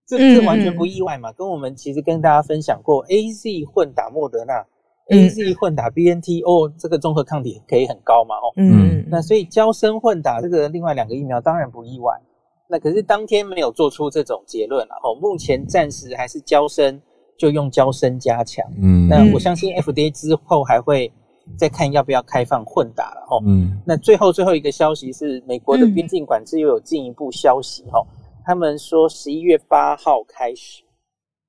这是完全不意外嘛，跟我们其实跟大家分享过 A Z 混打莫德纳、嗯、A Z 混打 B N T 哦，这个综合抗体可以很高嘛，哦，嗯，那所以嬌生混打这个另外两个疫苗当然不意外，那可是当天没有做出这种结论、啊哦、目前暂时还是交生就用交生加强。嗯，那我相信 F D A 之后还会再看要不要开放混打了、哦嗯、那最后最后一个消息是美国的边境管制又有进一步消息、哦嗯、他们说十一月八号开始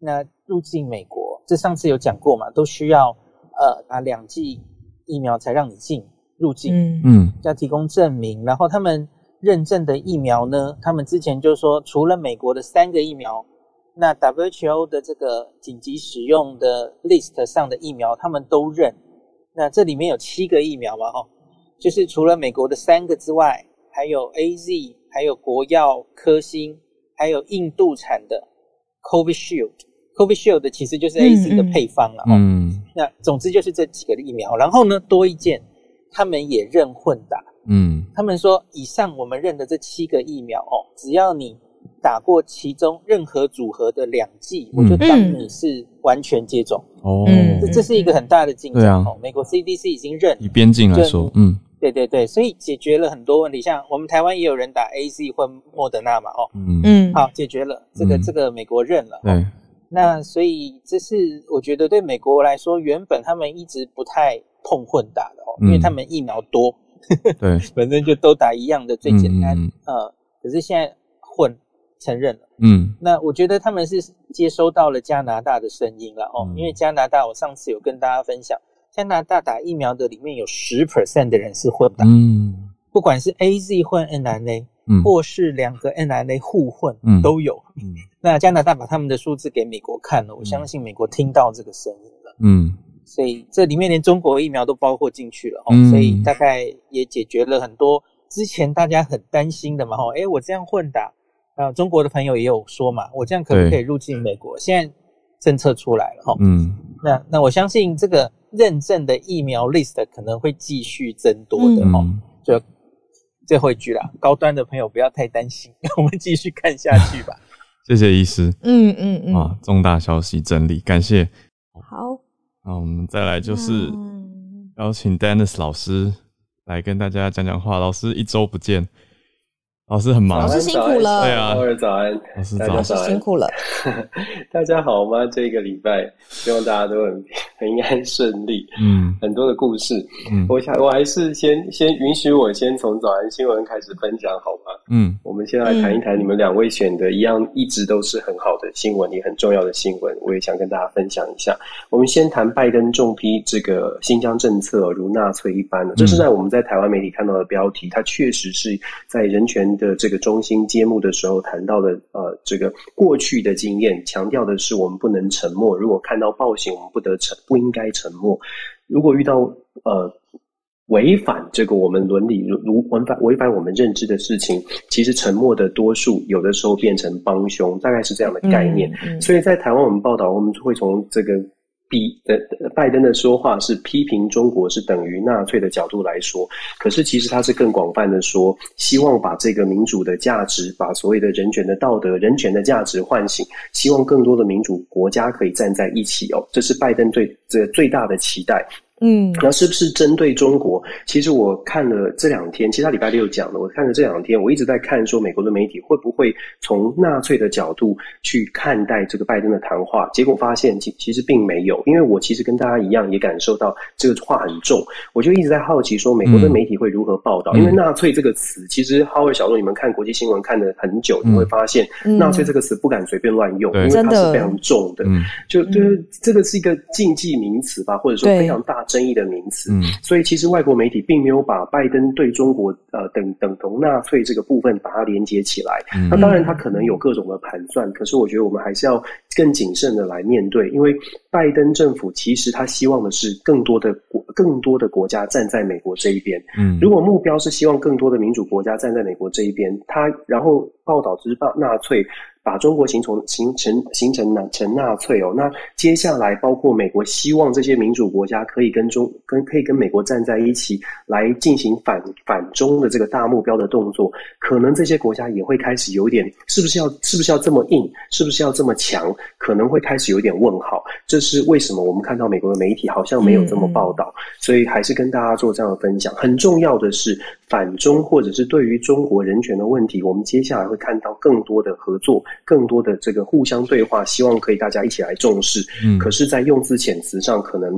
那入境美国，这上次有讲过嘛，都需要呃打两剂疫苗才让你进入境，嗯，要提供证明，然后他们认证的疫苗呢，他们之前就说除了美国的三个疫苗，那 W H O 的这个紧急使用的 list 上的疫苗他们都认，那这里面有七个疫苗嘛、哦、就是除了美国的三个之外，还有 A Z， 还有国药科兴，还有印度产的 Covishield Covishield 的其实就是 A Z 的配方啦、哦嗯嗯、那总之就是这几个疫苗，然后呢多一件他们也认混打，嗯，他们说以上我们认的这七个疫苗哦，只要你打过其中任何组合的两剂、嗯、我就当你是完全接种哦、嗯嗯，这是一个很大的进展、啊、哦。美国 C D C 已经认了，以边境来说，嗯，对对对，所以解决了很多问题，像我们台湾也有人打 A Z 或莫德纳嘛，哦，嗯，好，解决了这个、嗯、这个美国认了，对、哦，那所以这是我觉得对美国来说，原本他们一直不太碰混打的哦，因为他们疫苗多。嗯对，反正就都打一样的最简单、嗯嗯、呃，可是现在混承认了，嗯，那我觉得他们是接收到了加拿大的声音啦哦、嗯，因为加拿大我上次有跟大家分享，加拿大打疫苗的里面有 百分之十 的人是混打，嗯，不管是 A Z 混 M R N A、嗯、或是两个 M R N A 互混、嗯、都有、嗯，那加拿大把他们的数字给美国看了，我相信美国听到这个声音了，嗯。所以这里面连中国疫苗都包括进去了、哦嗯、所以大概也解决了很多之前大家很担心的嘛、哦。诶我这样混打、呃、中国的朋友也有说嘛，我这样可不可以入境美国，现在政策出来了、哦嗯、那, 那我相信这个认证的疫苗 list 可能会继续增多的、哦嗯、就最后一句啦，高端的朋友不要太担心，我们继续看下去吧。谢谢医师，嗯嗯嗯、啊，重大消息整理，感谢。好，那我们再来就是邀请 Dennis 老师来跟大家讲讲话。老师一周不见，老师很忙，老师辛苦了。对啊，早安，老师早安，辛苦了。大家好吗？这个礼拜希望大家都很平安顺利。嗯，很多的故事。嗯，我想我还是先先允许我先从早安新闻开始分享好吗？嗯，我们先来谈一谈你们两位选的一样一直都是很好的新闻，也很重要的新闻，我也想跟大家分享一下。我们先谈拜登重批这个新疆政策如纳粹一般，这是在我们在台湾媒体看到的标题，它确实是在人权的这个中心揭幕的时候谈到的，呃，这个过去的经验，强调的是我们不能沉默。如果看到暴行，我们不得沉，不应该沉默。如果遇到呃违反这个我们伦理，如违反违反我们认知的事情，其实沉默的多数有的时候变成帮凶，大概是这样的概念。嗯嗯、所以在台湾，我们报道，我们会从这个。比呃，拜登的说话是批评中国是等于纳粹的角度来说，可是其实他是更广泛的说，希望把这个民主的价值，把所谓的人权的道德、人权的价值唤醒，希望更多的民主国家可以站在一起哦，这是拜登对这最大的期待。嗯，那是不是针对中国？其实我看了这两天，其实他礼拜六讲了，我看了这两天，我一直在看说美国的媒体会不会从纳粹的角度去看待这个拜登的谈话，结果发现其实并没有，因为我其实跟大家一样也感受到这个话很重，我就一直在好奇说美国的媒体会如何报道、嗯、因为纳粹这个词，其实浩尔小路你们看国际新闻看了很久，你会发现纳粹这个词不敢随便乱用、嗯、因为它是非常重的，就就是这个是一个禁忌名词吧，或者说非常大争议的名词、嗯、所以其实外国媒体并没有把拜登对中国呃等等同纳粹这个部分把它连接起来、嗯、那当然他可能有各种的盘算，可是我觉得我们还是要更谨慎的来面对，因为拜登政府其实他希望的是更多的更多的国家站在美国这一边、嗯、如果目标是希望更多的民主国家站在美国这一边，他然后报道之纳粹把中国形成形成形成成纳粹哦，那接下来包括美国希望这些民主国家可以跟中跟可以跟美国站在一起来进行反反中的这个大目标的动作，可能这些国家也会开始有点是不是要是不是要这么硬，是不是要这么强，可能会开始有点问号，这是为什么我们看到美国的媒体好像没有这么报道，嗯嗯，所以还是跟大家做这样的分享。很重要的是反中或者是对于中国人权的问题，我们接下来会看到更多的合作，更多的这个互相对话，希望可以大家一起来重视。嗯，可是在用字遣词上可能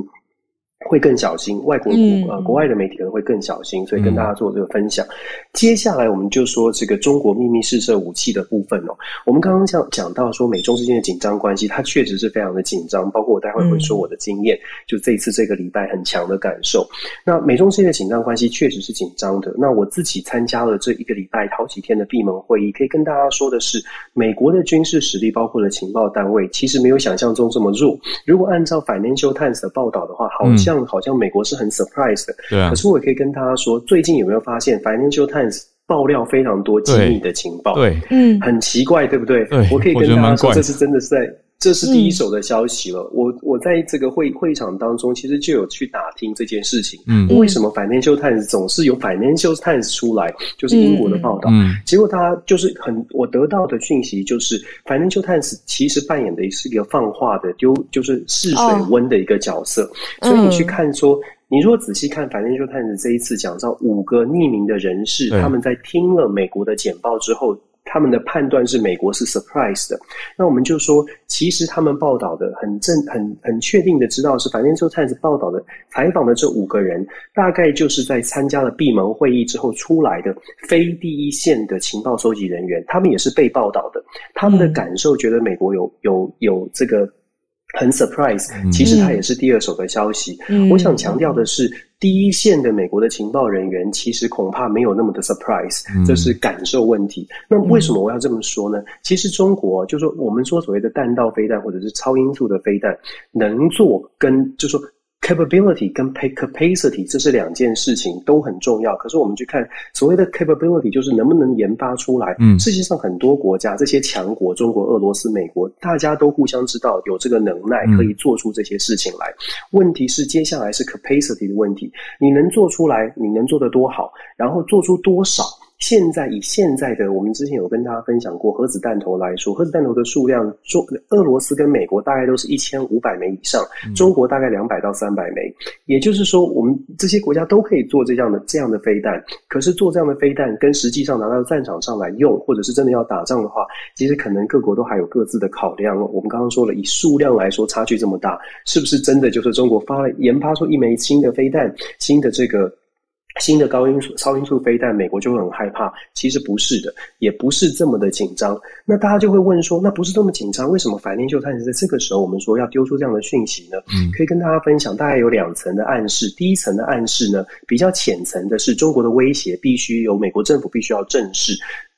会更小心，外国、嗯、呃国外的媒体可能会更小心，所以跟大家做这个分享。嗯、接下来我们就说这个中国秘密试射武器的部分哦。我们刚刚讲讲到说美中之间的紧张关系，它确实是非常的紧张，包括我待会会说我的经验、嗯，就这一次这个礼拜很强的感受。那美中之间的紧张关系确实是紧张的。那我自己参加了这一个礼拜好几天的闭门会议，可以跟大家说的是，美国的军事实力包括了情报单位，其实没有想象中这么弱。如果按照 Financial Times 的报道的话，好像、嗯。好像美国是很 surprise 的，对啊。可是我也可以跟大家说，最近有没有发现 Financial Times 爆料非常多机密的情报？对，嗯，很奇怪，对不对？对，我可以跟大家说，这是真的是在。这是第一手的消息了。嗯、我我在这个会会场当中，其实就有去打听这件事情。嗯，为什么 Financial Times 总是有 Financial Times 出来，就是英国的报道。嗯，结果他就是很，我得到的讯息就是 Financial Times 其实扮演的是一个放话的丢，就是试水温的一个角色。哦、所以你去看说。嗯你如果仔细看 Financial Times 这一次讲到五个匿名的人士，他们在听了美国的简报之后，他们的判断是美国是 surprise 的。那我们就说，其实他们报道的很正、很很确定的知道是 Financial Times 报道的采访的这五个人，大概就是在参加了闭门会议之后出来的非第一线的情报收集人员，他们也是被报道的，他们的感受觉得美国有有有这个。很 surprise， 其实它也是第二手的消息。嗯、我想强调的是，第一线的美国的情报人员其实恐怕没有那么的 surprise， 这是感受问题。嗯、那为什么我要这么说呢？其实中国就是说我们说所谓的弹道飞弹或者是超音速的飞弹，能做跟就是说。capability 跟 capacity 这是两件事情都很重要，可是我们去看所谓的 capability 就是能不能研发出来。嗯，世界上很多国家，这些强国，中国、俄罗斯、美国，大家都互相知道有这个能耐可以做出这些事情来。嗯、问题是接下来是 capacity 的问题，你能做出来，你能做得多好，然后做出多少。现在以现在的，我们之前有跟大家分享过核子弹头来说，核子弹头的数量，中俄罗斯跟美国大概都是一千五百枚以上，中国大概两百到三百枚。也就是说，我们这些国家都可以做这样的这样的飞弹，可是做这样的飞弹跟实际上拿到战场上来用，或者是真的要打仗的话，其实可能各国都还有各自的考量。我们刚刚说了，以数量来说差距这么大，是不是真的就是中国发研发出一枚新的飞弹，新的这个新的高音速超音速飞弹，美国就会很害怕？其实不是的，也不是这么的紧张。那大家就会问说，那不是这么紧张，为什么Financial Times在这个时候我们说要丢出这样的讯息呢？嗯，可以跟大家分享大概有两层的暗示。第一层的暗示呢，比较浅层的是中国的威胁必须由美国政府必须要正视，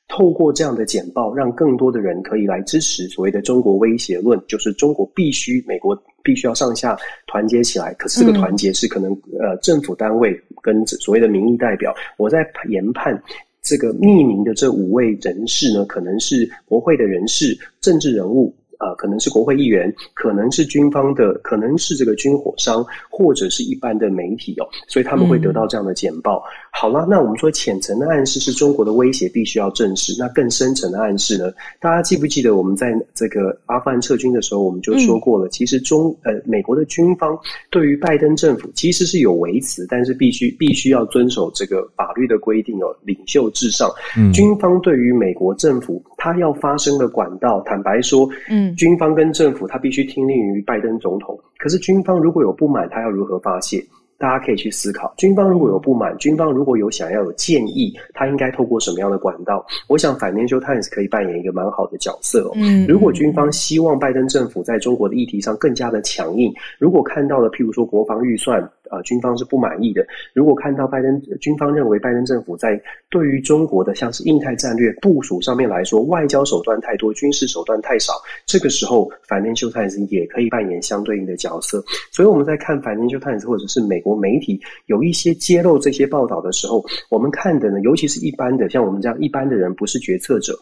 透过这样的简报让更多的人可以来支持所谓的中国威胁论，就是中国必须美国必须要上下团结起来，可是这个团结是可能呃政府单位跟所谓的民意代表。我在研判这个匿名的这五位人士呢，可能是国会的人士、政治人物，呃可能是国会议员，可能是军方的，可能是这个军火商，或者是一般的媒体哦，所以他们会得到这样的简报。嗯、好啦，那我们说浅层的暗示是中国的威胁必须要正视，那更深层的暗示呢，大家记不记得我们在这个阿富汗撤军的时候我们就说过了，嗯、其实中呃美国的军方对于拜登政府其实是有维持，但是必须必须要遵守这个法律的规定哦，领袖至上。嗯、军方对于美国政府他要发声的管道，坦白说嗯军方跟政府他必须听令于拜登总统，可是军方如果有不满他要如何发泄，大家可以去思考。军方如果有不满，军方如果有想要有建议，他应该透过什么样的管道？我想 Financial Times 可以扮演一个蛮好的角色哦。嗯，如果军方希望拜登政府在中国的议题上更加的强硬，如果看到了譬如说国防预算呃，军方是不满意的，如果看到拜登军方认为拜登政府在对于中国的像是印太战略部署上面来说，外交手段太多，军事手段太少，这个时候 Financial Times 也可以扮演相对应的角色。所以我们在看 Financial Times 或者是美国媒体有一些揭露这些报道的时候，我们看的呢，尤其是一般的像我们这样一般的人，不是决策者，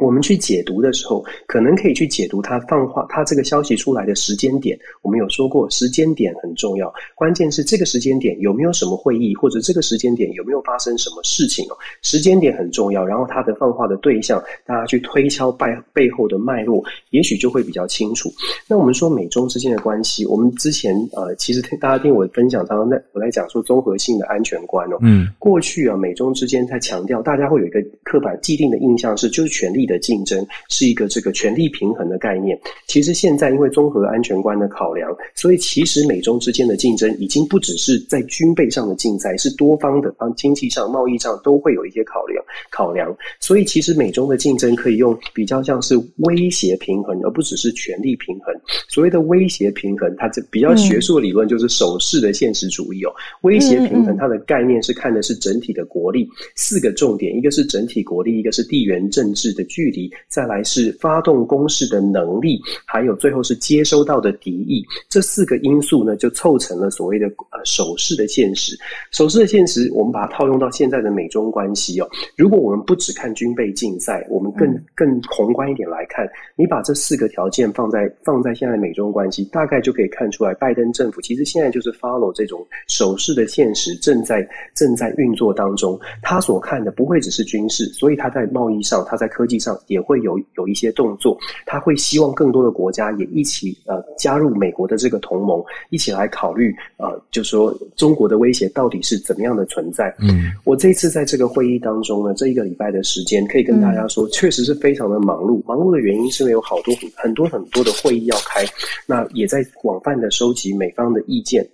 我们去解读的时候，可能可以去解读它放话，它这个消息出来的时间点。我们有说过，时间点很重要，关键是这个时间点有没有什么会议，或者这个时间点有没有发生什么事情哦。时间点很重要，然后它的放话的对象，大家去推敲背背后的脉络，也许就会比较清楚。那我们说美中之间的关系，我们之前呃，其实大家听我分享，常常在我在讲说综合性的安全观哦。嗯，过去啊，美中之间在强调，大家会有一个刻板既定的印象是，就是权力的竞争是一个这个权力平衡的概念。其实现在因为综合安全观的考量，所以其实美中之间的竞争已经不只是在军备上的竞赛，是多方的，经济上、贸易上都会有一些考量考量。所以其实美中的竞争可以用比较像是威胁平衡，而不只是权力平衡。所谓的威胁平衡，它这比较学术的理论就是手势的现实主义哦。威胁平衡它的概念是看的是整体的国力，四个重点，一个是整体国力，一个是地缘政治的距离，再来是发动攻势的能力，还有最后是接收到的敌意。这四个因素呢，就凑成了所谓的呃守势的现实。守势的现实，我们把它套用到现在的美中关系哦。如果我们不只看军备竞赛，我们更更宏观一点来看，你把这四个条件放在放在现在的美中关系，大概就可以看出来，拜登政府其实现在就是 follow 这种守势的现实，正在正在运作当中。他所看的不会只是军事，所以他在贸易上，他在科技上。也会有有一些动作，他会希望更多的国家也一起呃加入美国的这个同盟，一起来考虑呃，就说中国的威胁到底是怎么样的存在。嗯，我这次在这个会议当中呢，这一个礼拜的时间可以跟大家说，确实是非常的忙碌。忙碌的原因是因为有好多很多很多的会议要开，那也在广泛的收集美方的意见，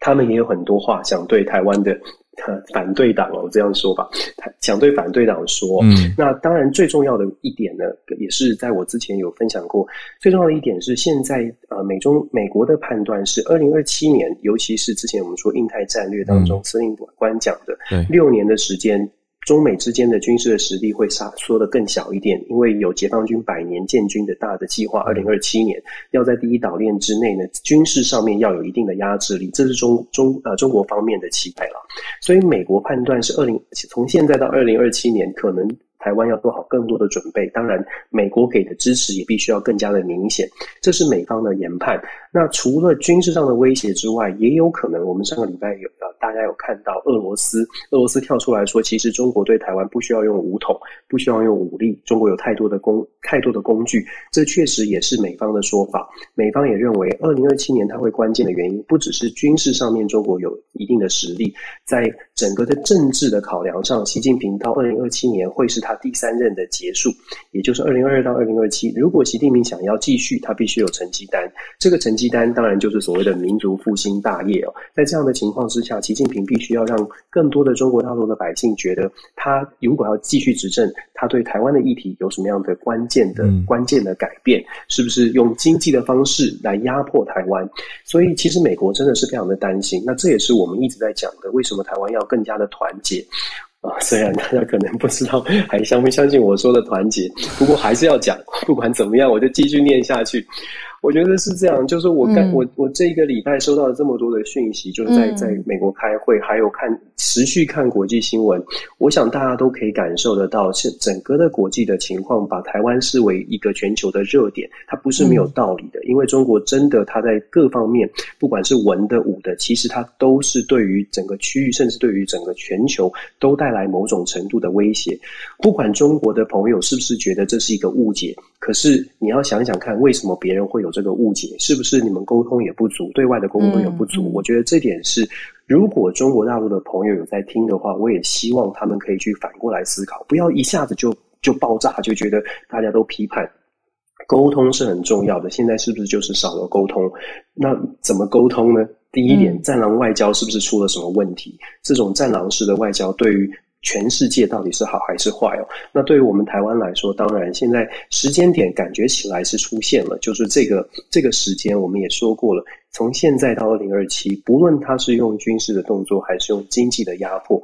他们也有很多话想对台湾的。反对党哦，这样说吧，想对反对党说。嗯，那当然最重要的一点呢，也是在我之前有分享过，最重要的一点是现在呃，美中美国的判断是二零二七年，尤其是之前我们说印太战略当中司令官讲的六、嗯、年的时间，中美之间的军事的实力会缩得更小一点，因为有解放军百年建军的大的计划，二零二七年要在第一岛链之内呢，军事上面要有一定的压制力，这是中中呃中国方面的期待了。所以美国判断是二零从现在到二零二七年，可能台湾要做好更多的准备，当然美国给的支持也必须要更加的明显，这是美方的研判。那除了军事上的威胁之外，也有可能我们上个礼拜有大家有看到俄罗斯俄罗斯跳出来说，其实中国对台湾不需要用武统，不需要用武力，中国有太多的工太多的工具，这确实也是美方的说法。美方也认为二零二七年它会关键的原因，不只是军事上面中国有一定的实力，在整个的政治的考量上，习近平到二零二七年会是他第三任的结束，也就是二零二二到二零二七。如果习近平想要继续，他必须有成绩单，这个成绩单当然就是所谓的民族复兴大业哦。在这样的情况之下，习近平必须要让更多的中国大陆的百姓觉得，他如果要继续执政，他对台湾的议题有什么样的关键的、嗯、关键的改变，是不是用经济的方式来压迫台湾。所以其实美国真的是非常的担心，那这也是我们一直在讲的，为什么台湾要更加的团结啊，虽然大家可能不知道还相不相信我说的团结，不过还是要讲，不管怎么样我就继续念下去。我觉得是这样，就是我刚、嗯、我我这一个礼拜收到了这么多的讯息，就是在在美国开会，还有看持续看国际新闻，我想大家都可以感受得到，是整个的国际的情况把台湾视为一个全球的热点，它不是没有道理的、嗯、因为中国真的它在各方面，不管是文的武的，其实它都是对于整个区域，甚至对于整个全球都带来某种程度的威胁。不管中国的朋友是不是觉得这是一个误解，可是你要想想看，为什么别人会有这个误解，是不是你们沟通也不足，对外的沟通也不足、嗯、我觉得这点是，如果中国大陆的朋友有在听的话，我也希望他们可以去反过来思考，不要一下子就就爆炸，就觉得大家都批判。沟通是很重要的，现在是不是就是少了沟通？那怎么沟通呢？第一点，战狼外交是不是出了什么问题？这种战狼式的外交对于全世界到底是好还是坏哦？那对于我们台湾来说，当然现在时间点感觉起来是出现了，就是这个这个时间，我们也说过了，从现在到二零二七，不论它是用军事的动作还是用经济的压迫，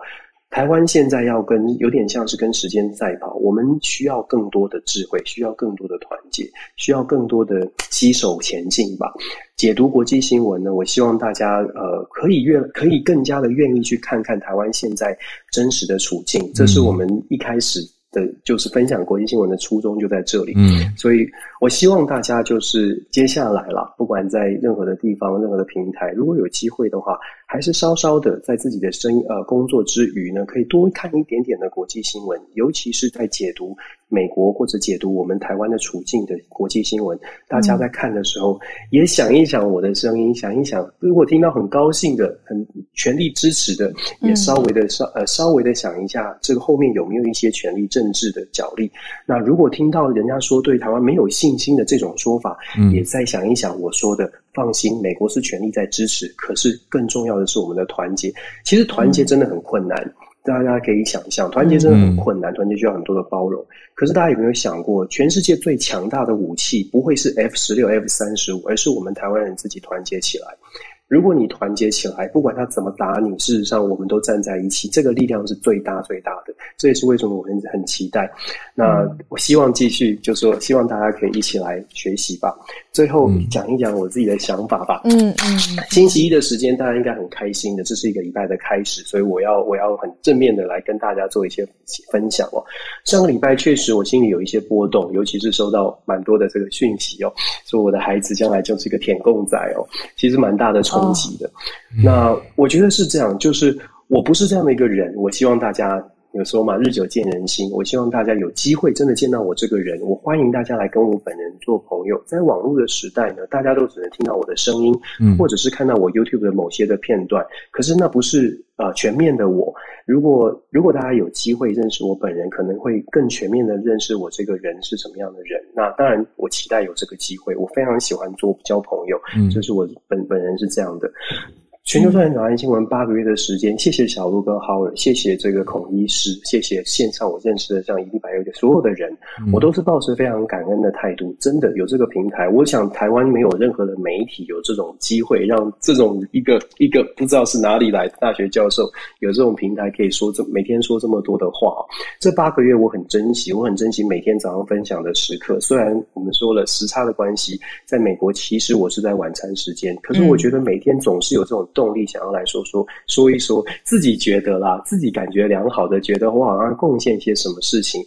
台湾现在要跟有点像是跟时间赛跑，我们需要更多的智慧，需要更多的团结，需要更多的携手前进吧。解读国际新闻呢，我希望大家呃可以越可以更加的愿意去看看台湾现在真实的处境，这是我们一开始的就是分享国际新闻的初衷就在这里。嗯，所以我希望大家就是接下来啦，不管在任何的地方、任何的平台，如果有机会的话，还是稍稍的在自己的生呃工作之余呢，可以多看一点点的国际新闻，尤其是在解读美国或者解读我们台湾的处境的国际新闻。大家在看的时候，嗯，也想一想我的声音，想一想，如果听到很高兴的、很全力支持的，也稍微的稍呃稍微的想一下，这个后面有没有一些权力政治的角力。那如果听到人家说对台湾没有信心的这种说法，嗯，也再想一想我说的，放心，美国是全力在支持，可是更重要的是我们的团结。其实团结真的很困难，嗯，大家可以想象团结真的很困难，嗯，团结需要很多的包容。可是大家有没有想过，全世界最强大的武器不会是 F 十六 F 三十五， 而是我们台湾人自己团结起来。如果你团结起来，不管他怎么打你，事实上我们都站在一起，这个力量是最大最大的。这也是为什么我很很期待。那我希望继续，就是说希望大家可以一起来学习吧。最后讲一讲我自己的想法吧。嗯嗯。星期一的时间大家应该很开心的，这是一个礼拜的开始，所以我要我要很正面的来跟大家做一些分享哦。上个礼拜确实我心里有一些波动，尤其是收到蛮多的这个讯息哦，说我的孩子将来就是一个舔共仔哦，其实蛮大的冲。攻击的，那我觉得是这样，就是我不是这样的一个人，我希望大家有时候嘛，日久见人心，我希望大家有机会真的见到我这个人，我欢迎大家来跟我本人做朋友。在网络的时代呢，大家都只能听到我的声音，嗯，或者是看到我 YouTube 的某些的片段，可是那不是呃全面的我。如果如果大家有机会认识我本人，可能会更全面的认识我这个人是什么样的人。那当然我期待有这个机会，我非常喜欢做交朋友，嗯，就是我本本人是这样的。全球串联早安新闻八个月的时间，谢谢小鹿跟浩尔，谢谢这个孔医师，谢谢线上我认识的这样一百位的所有的人，我都是抱持非常感恩的态度。真的有这个平台，我想台湾没有任何的媒体有这种机会，让这种一个一个不知道是哪里来的大学教授有这种平台可以说这每天说这么多的话。这八个月我很珍惜，我很珍惜每天早上分享的时刻。虽然我们说了时差的关系，在美国其实我是在晚餐时间，可是我觉得每天总是有这种动力想要来说说说一说自己觉得啦，自己感觉良好的，觉得我好像贡献些什么事情。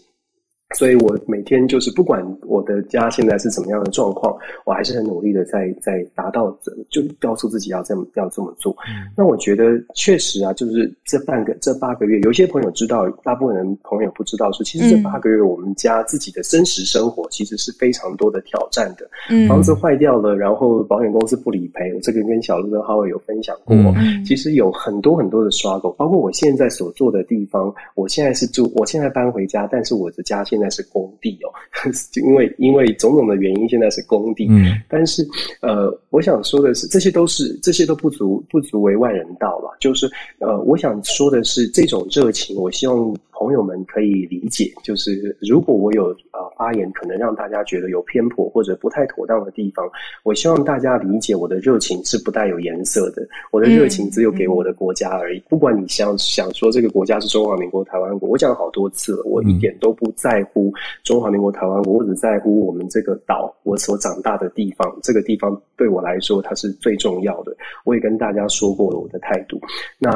所以我每天就是不管我的家现在是怎么样的状况，我还是很努力的在在达到，就告诉自己要这么要这么做。那我觉得确实啊，就是这半个这八个月，有些朋友知道，大部分人朋友不知道说，其实这八个月我们家自己的真实生活其实是非常多的挑战的。嗯，房子坏掉了，然后保险公司不理赔，我这个跟小鹿跟浩伟有分享过，嗯，其实有很多很多的struggle，包括我现在所做的地方，我现在是住，我现在搬回家，但是我的家现在。现在是工地哦，因为因为种种的原因，现在是工地。嗯，但是呃，我想说的是，这些都是这些都不足不足为外人道了。就是呃，我想说的是，这种热情，我希望朋友们可以理解。就是如果我有呃发言，可能让大家觉得有偏颇或者不太妥当的地方，我希望大家理解，我的热情是不带有颜色的，我的热情只有给我的国家而已。嗯，不管你想想说这个国家是中华民国台湾国，我讲好多次了，我一点都不在乎。中华民国台湾，我只在乎我们这个岛，我所长大的地方，这个地方对我来说它是最重要的。我也跟大家说过了我的态度。那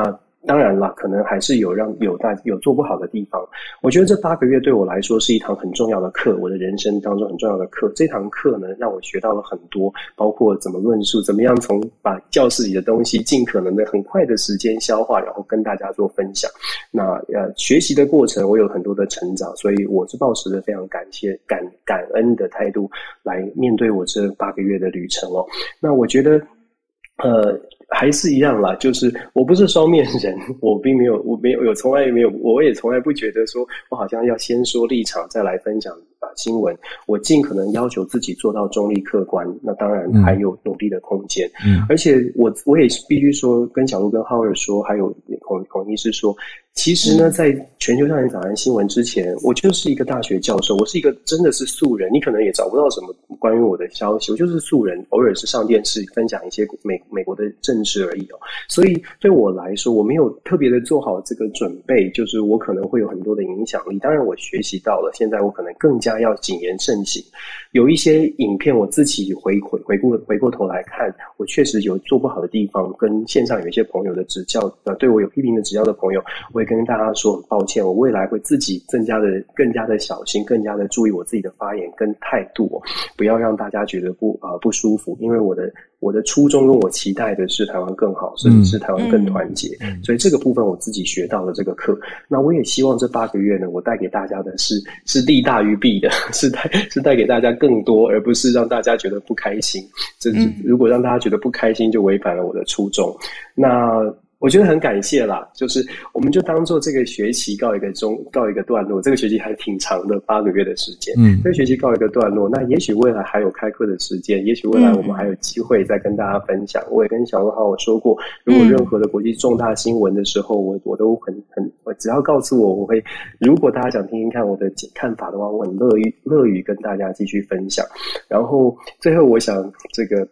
当然啦，可能还是有让有大有做不好的地方。我觉得这八个月对我来说是一堂很重要的课，我的人生当中很重要的课。这堂课呢，让我学到了很多，包括怎么论述，怎么样从把教室里的东西尽可能的很快的时间消化，然后跟大家做分享。那呃，学习的过程我有很多的成长，所以我是抱持着非常感谢感感恩的态度来面对我这八个月的旅程哦。那我觉得，呃。还是一样啦，就是我不是双面人，我并没有，我没有，有从来也没有，我也从来不觉得说我好像要先说立场再来分享啊新闻。我尽可能要求自己做到中立客观，那当然还有努力的空间。嗯，而且我我也必须说，跟小鹿跟浩尔说，还有孔孔医师说，其实呢，在全球串联早安新闻之前，我就是一个大学教授，我是一个真的是素人，你可能也找不到什么关于我的消息，我就是素人，偶尔是上电视分享一些美美国的政。认识而已哦，所以对我来说，我没有特别的做好这个准备，就是我可能会有很多的影响力。当然，我学习到了，现在我可能更加要谨言慎行。有一些影片，我自己回回回过回过头来看，我确实有做不好的地方，跟线上有一些朋友的指教，呃，对我有批评的指教的朋友，我跟大家说很抱歉，我未来会自己更加的更加的小心，更加的注意我自己的发言跟态度、哦、不要让大家觉得不呃不舒服，因为我的我的初衷跟我期待的是台湾更好，甚至是台湾更团结、嗯、所以这个部分我自己学到了这个课。那我也希望这八个月呢，我带给大家的是是利大于弊的，是带是带给大家更多，而不是让大家觉得不开心。这如果让大家觉得不开心，就违反了我的初衷。那我觉得很感谢啦，就是我们就当做这个学期告一个中告一个段落，这个学期还挺长的，八个月的时间。嗯，这个学期告一个段落，那也许未来还有开课的时间，也许未来我们还有机会再跟大家分享。嗯、我也跟小鹿好好说过，如果任何的国际重大新闻的时候，我我都很很，我只要告诉我，我会如果大家想听听看我的看法的话，我很乐于乐于跟大家继续分享。然后最后我想这个。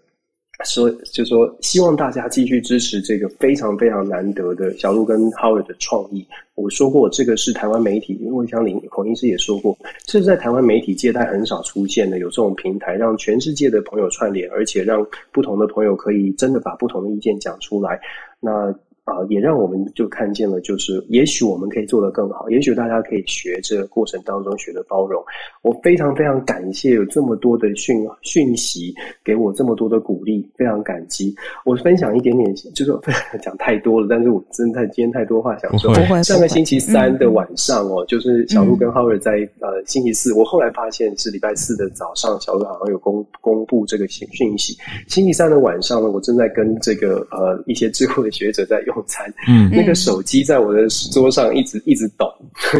说就说希望大家继续支持这个非常非常难得的小鹿跟 Howard 的创意。我说过这个是台湾媒体，因为像林孔医师也说过，这是在台湾媒体界代很少出现的，有这种平台让全世界的朋友串联，而且让不同的朋友可以真的把不同的意见讲出来。那啊、呃，也让我们就看见了，就是也许我们可以做得更好，也许大家可以学这个过程当中学的包容。我非常非常感谢有这么多的讯讯息给我这么多的鼓励，非常感激。我分享一点点，就是讲太多了，但是我真的今天太多话想说。上个星期三的晚上哦，嗯、就是小鹿跟浩尔在呃星期四，我后来发现是礼拜四的早上，小鹿好像有公公布这个讯息。星期三的晚上呢，我正在跟这个呃一些智慧的学者在用。嗯，那个手机在我的桌上一直一直抖，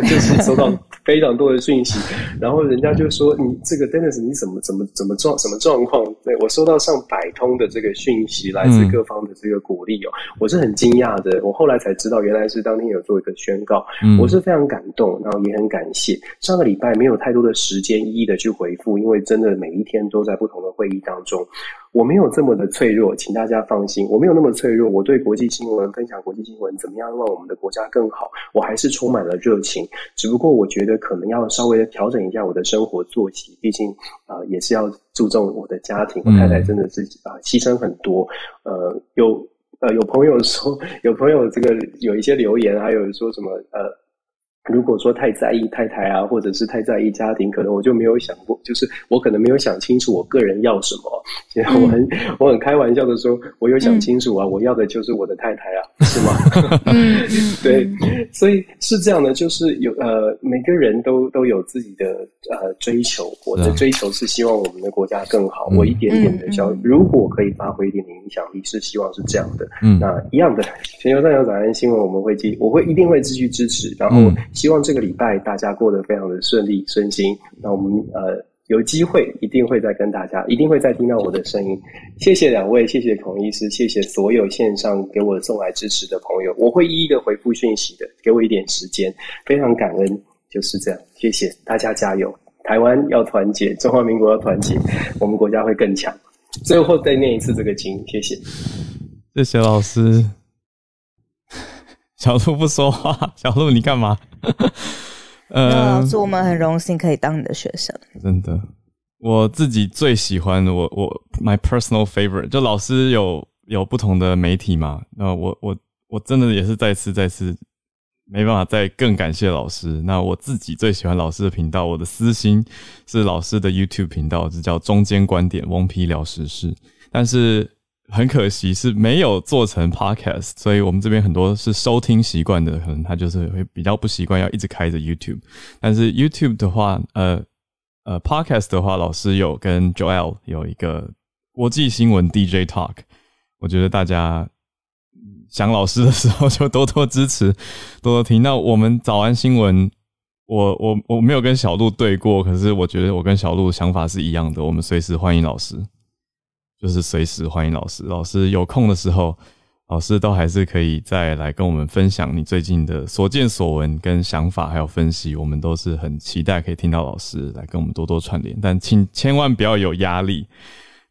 就是收到非常多的讯息，然后人家就说你这个 Dennis 你怎么怎么怎么状什么状况？对，我收到上百通的这个讯息，来自各方的这个鼓励哦，我是很惊讶的，我后来才知道原来是当天有做一个宣告，我是非常感动，然后也很感谢。上个礼拜没有太多的时间一一的去回复，因为真的每一天都在不同的会议当中。我没有这么的脆弱，请大家放心，我没有那么脆弱，我对国际新闻分享国际新闻怎么样让我们的国家更好，我还是充满了热情，只不过我觉得可能要稍微调整一下我的生活作息，毕竟呃也是要注重我的家庭，我太太真的是啊、呃、牺牲很多，呃有呃有朋友说有朋友这个有一些留言还有说什么呃如果说太在意太太啊，或者是太在意家庭，可能我就没有想过，就是我可能没有想清楚我个人要什么。其实我很、嗯、我很开玩笑的说，我有想清楚啊，嗯、我要的就是我的太太啊，是吗？嗯、对，所以是这样的，就是有呃，每个人都都有自己的呃追求。我的追求是希望我们的国家更好，嗯、我一点点的小，嗯、如果可以发挥一点点影响力，是希望是这样的。嗯、那一样的，全球上有早安新闻，我们会继，我会一定会继续支持，然后。嗯希望这个礼拜大家过得非常的顺利顺心，那我们呃有机会一定会再跟大家，一定会再听到我的声音。谢谢两位，谢谢孔医师，谢谢所有线上给我送来支持的朋友，我会一一的回复讯息的，给我一点时间，非常感恩，就是这样，谢谢大家，加油，台湾要团结，中华民国要团结，我们国家会更强。最后再念一次这个经，谢谢，谢谢老师。小鹿不说话，小鹿你干嘛？呃，老师，我们很荣幸可以当你的学生。真的，我自己最喜欢的，我我 my personal favorite， 就老师有有不同的媒体嘛，那我我我真的也是再次再次没办法再更感谢老师。那我自己最喜欢老师的频道，我的私心是老师的 YouTube 频道，这叫中间观点翁批聊时事，但是。很可惜是没有做成 podcast， 所以我们这边很多是收听习惯的，可能他就是会比较不习惯要一直开着 YouTube。但是 YouTube 的话，呃呃 podcast 的话，老师有跟 Joel 有一个国际新闻 D J Talk， 我觉得大家想老师的时候就多多支持，多多听。那我们早安新闻，我我我没有跟小鹿对过，可是我觉得我跟小鹿想法是一样的，我们随时欢迎老师。就是随时欢迎老师，老师有空的时候，老师都还是可以再来跟我们分享你最近的所见所闻跟想法还有分析，我们都是很期待可以听到老师来跟我们多多串联，但请千万不要有压力，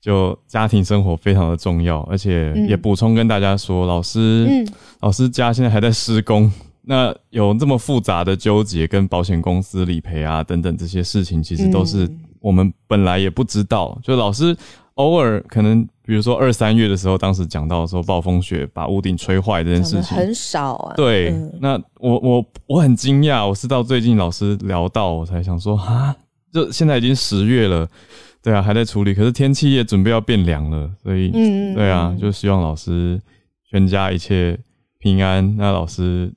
就家庭生活非常的重要，而且也补充跟大家说，嗯、老师、嗯、老师家现在还在施工，那有这么复杂的纠结跟保险公司理赔啊等等这些事情，其实都是我们本来也不知道，就老师偶尔可能比如说二三月的时候，当时讲到说暴风雪把屋顶吹坏这件事情很少啊。对，嗯、那我我我很惊讶，我是到最近老师聊到，我才想说啊，就现在已经十月了，对啊，还在处理，可是天气也准备要变凉了，所以嗯嗯对啊，就希望老师全家一切平安。那老师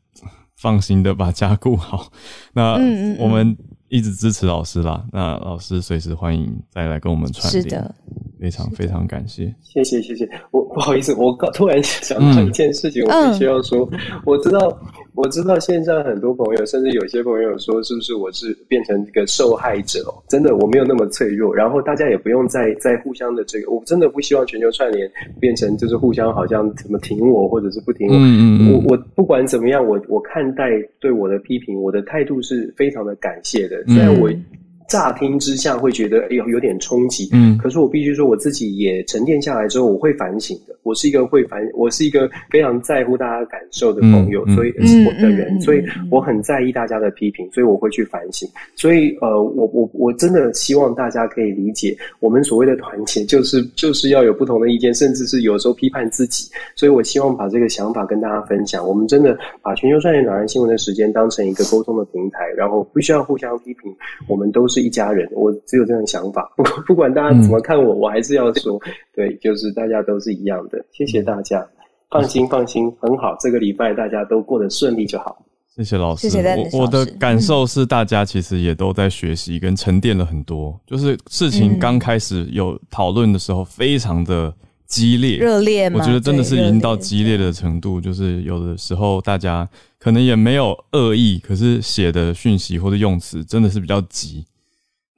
放心的把家顾好。那我们一直支持老师啦，嗯嗯嗯那老师随时欢迎再来跟我们串联。是的。非常非常感谢，谢谢谢谢。我不好意思，我突然想到一件事情，嗯、我必须要说，我知道我知道线上很多朋友，甚至有些朋友说，是不是我是变成一个受害者？真的，我没有那么脆弱。然后大家也不用再再互相的这个，我真的不希望全球串联变成就是互相好像怎么挺我或者是不挺我。嗯嗯嗯我我不管怎么样，我我看待对我的批评，我的态度是非常的感谢的。虽然我。嗯乍听之下会觉得有有点冲击，嗯，可是我必须说我自己也沉淀下来之后，我会反省的。我是一个会反，我是一个非常在乎大家感受的朋友，嗯、所以、嗯、我的人、嗯，所以我很在意大家的批评，所以我会去反省。所以呃，我我我真的希望大家可以理解，我们所谓的团结，就是就是要有不同的意见，甚至是有时候批判自己。所以我希望把这个想法跟大家分享。我们真的把全球串联早安新闻的时间当成一个沟通的平台，然后不需要互相批评，我们都是。是一家人，我只有这种想法。不不管大家怎么看我，我还是要说，对，就是大家都是一样的。谢谢大家，放心放心，很好。这个礼拜大家都过得顺利就好。谢谢老师，谢谢我。我的感受是，大家其实也都在学习跟沉淀了很多。就是事情刚开始有讨论的时候，非常的激烈、热烈嘛，我觉得真的是已经到激烈的程度。就是有的时候大家可能也没有恶意，可是写的讯息或者用词真的是比较急。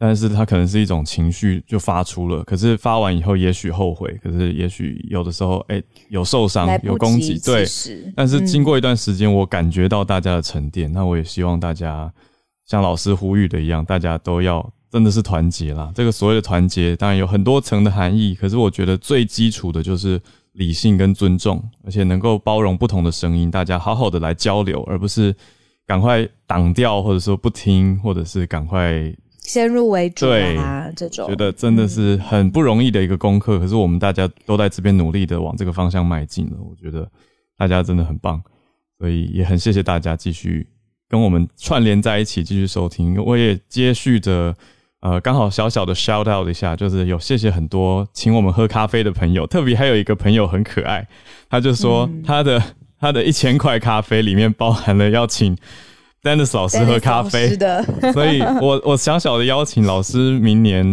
但是他可能是一种情绪就发出了，可是发完以后也许后悔，可是也许有的时候哎、欸、有受伤有攻击，对。但是经过一段时间，我感觉到大家的沉淀、嗯，那我也希望大家像老师呼吁的一样，大家都要真的是团结啦。这个所谓的团结，当然有很多层的含义，可是我觉得最基础的就是理性跟尊重，而且能够包容不同的声音，大家好好的来交流，而不是赶快挡掉，或者说不听，或者是赶快。先入为主啊，这种觉得真的是很不容易的一个功课、嗯。可是我们大家都在这边努力的往这个方向迈进了，我觉得大家真的很棒，所以也很谢谢大家继续跟我们串联在一起，继续收听。我也接续着，呃，刚好小小的 shout out 一下，就是有谢谢很多请我们喝咖啡的朋友，特别还有一个朋友很可爱，他就说他的、嗯、他的一千块咖啡里面包含了要请。Dennis 老师喝咖啡，所以我我小小的邀请老师，明年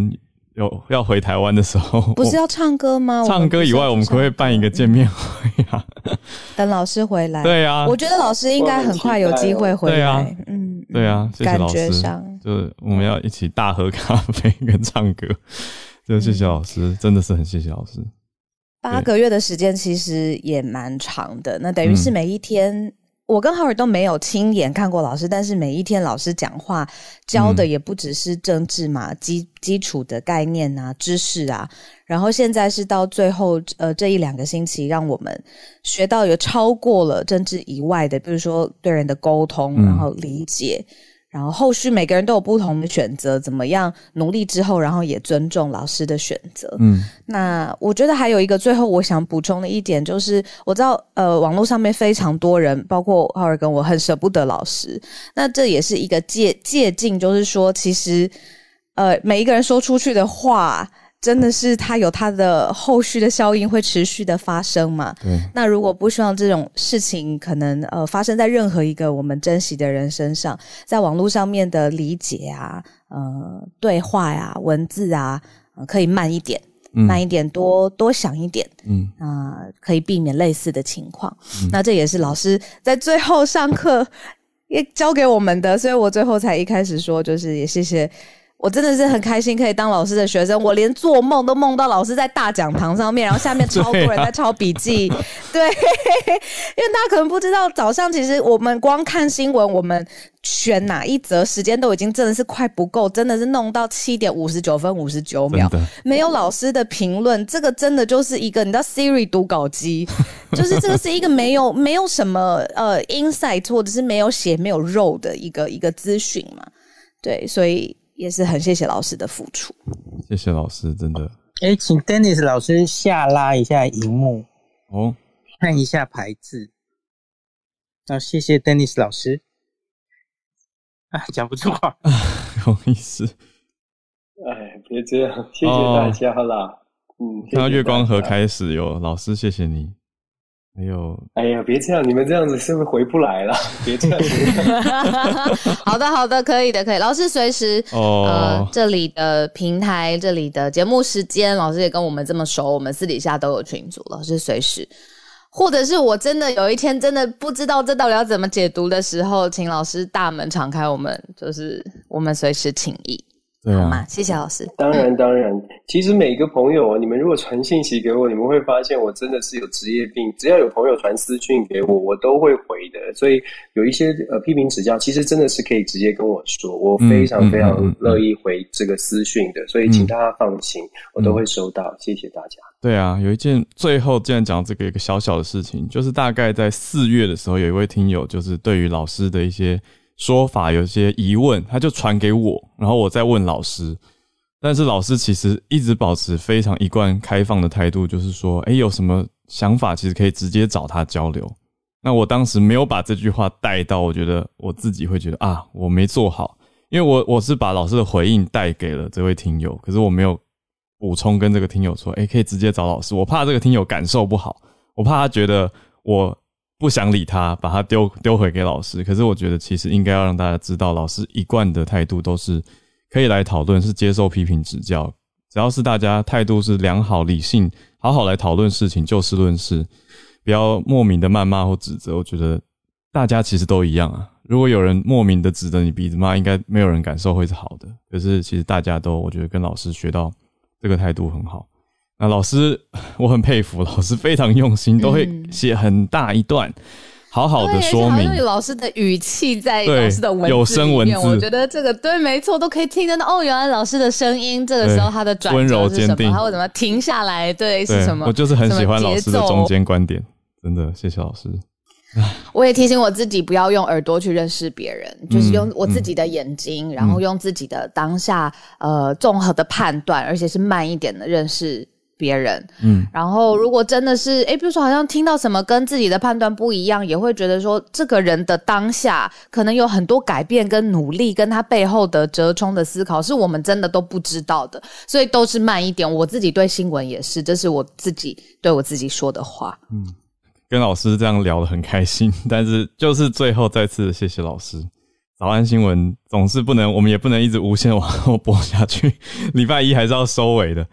有要回台湾的时候，不是要唱歌吗？唱歌以外，我们可不可以办一个见面会啊？等老师回来，对啊，我觉得老师应该很快有机会回来，对啊，嗯，对啊，谢谢老师，就是我们要一起大喝咖啡跟唱歌，就谢谢老师，嗯、真的是很谢谢老师。八个月的时间其实也蛮长的，那等于是每一天。我跟浩尔都没有亲眼看过老师，但是每一天老师讲话教的也不只是政治嘛，嗯、基基础的概念啊、知识啊，然后现在是到最后呃这一两个星期，让我们学到有超过了政治以外的，比如说对人的沟通，然后理解。嗯然后后续每个人都有不同的选择，怎么样努力之后，然后也尊重老师的选择。嗯，那我觉得还有一个最后我想补充的一点就是，我知道呃网络上面非常多人，包括浩尔跟我很舍不得老师，那这也是一个借借镜，就是说其实呃每一个人说出去的话。真的是它有它的后续的效应会持续的发生嘛？对。那如果不希望这种事情可能呃发生在任何一个我们珍惜的人身上，在网络上面的理解啊、呃对话呀、啊、文字啊、呃，可以慢一点，嗯、慢一点，多多想一点，嗯啊、呃，可以避免类似的情况、嗯。那这也是老师在最后上课也教给我们的，所以我最后才一开始说，就是也谢谢。我真的是很开心可以当老师的学生，我连做梦都梦到老师在大讲堂上面，然后下面超多人在抄笔记。对,、啊、对，因为大家可能不知道，早上其实我们光看新闻，我们选哪一则时间都已经真的是快不够，真的是弄到七点五十九分五十九秒，没有老师的评论，这个真的就是一个你知道 Siri 读稿机，就是这个是一个没有没有什么呃 insight 或者是没有血没有肉的一个一个资讯嘛，对，所以。也是很谢谢老师的付出，谢谢老师，真的哎，请 Dennis 老师下拉一下荧幕哦，看一下牌子。好、哦，谢谢 Dennis 老师。啊，讲不出话，不好意思。哎，别这样，谢谢大家啦。哦嗯、看到月光河开始有老师，谢谢你。还有，哎呀，别这样，你们这样子是不是回不来了？别这样。好的，好的，可以的，可以。老师随时，哦、呃，这里的平台，这里的节目时间，老师也跟我们这么熟，我们私底下都有群组，老师随时。或者是我真的有一天真的不知道这到底要怎么解读的时候，请老师大门敞开，我们就是我们随时请益。好嘛，谢谢老师。当然当然，其实每个朋友，你们如果传信息给我，你们会发现我真的是有职业病，只要有朋友传私讯给我，我都会回的。所以有一些呃批评指教，其实真的是可以直接跟我说，我非常非常乐意回这个私讯的、嗯嗯嗯、所以请大家放心、嗯、我都会收到、嗯、谢谢大家。对啊，有一件最后竟然讲这个一个小小的事情，就是大概在四月的时候，有一位听友就是对于老师的一些说法有些疑问，他就传给我，然后我再问老师。但是老师其实一直保持非常一贯开放的态度，就是说诶，有什么想法其实可以直接找他交流。那我当时没有把这句话带到，我觉得我自己会觉得啊，我没做好，因为我我是把老师的回应带给了这位听友，可是我没有补充跟这个听友说诶，可以直接找老师。我怕这个听友感受不好，我怕他觉得我不想理他，把他丢丢回给老师。可是我觉得其实应该要让大家知道，老师一贯的态度都是可以来讨论，是接受批评指教，只要是大家态度是良好理性，好好来讨论事情，就事论事，不要莫名的谩骂或指责。我觉得大家其实都一样啊，如果有人莫名的指责你鼻子骂，应该没有人感受会是好的。可是其实大家都，我觉得跟老师学到这个态度很好。那老师我很佩服，老师非常用心，都会写很大一段、嗯、好好的说明，对，老师的语气在老师的文字里面，有声文字，我觉得这个对没错，都可以听得到。哦，原来老师的声音这个时候他的转折是什么，温柔坚定，他会怎么停下来，对，是什么，我就是很喜欢老师的中间观点，真的谢谢老师。我也提醒我自己不要用耳朵去认识别人、嗯、就是用我自己的眼睛、嗯、然后用自己的当下呃综合的判断，而且是慢一点的认识别人，嗯，然后如果真的是，诶，比如说好像听到什么跟自己的判断不一样，也会觉得说这个人的当下可能有很多改变跟努力，跟他背后的折冲的思考是我们真的都不知道的，所以都是慢一点。我自己对新闻也是，这是我自己对我自己说的话。嗯，跟老师这样聊得很开心，但是就是最后再次谢谢老师。早安新闻总是不能，我们也不能一直无限往后播下去，礼拜一还是要收尾的。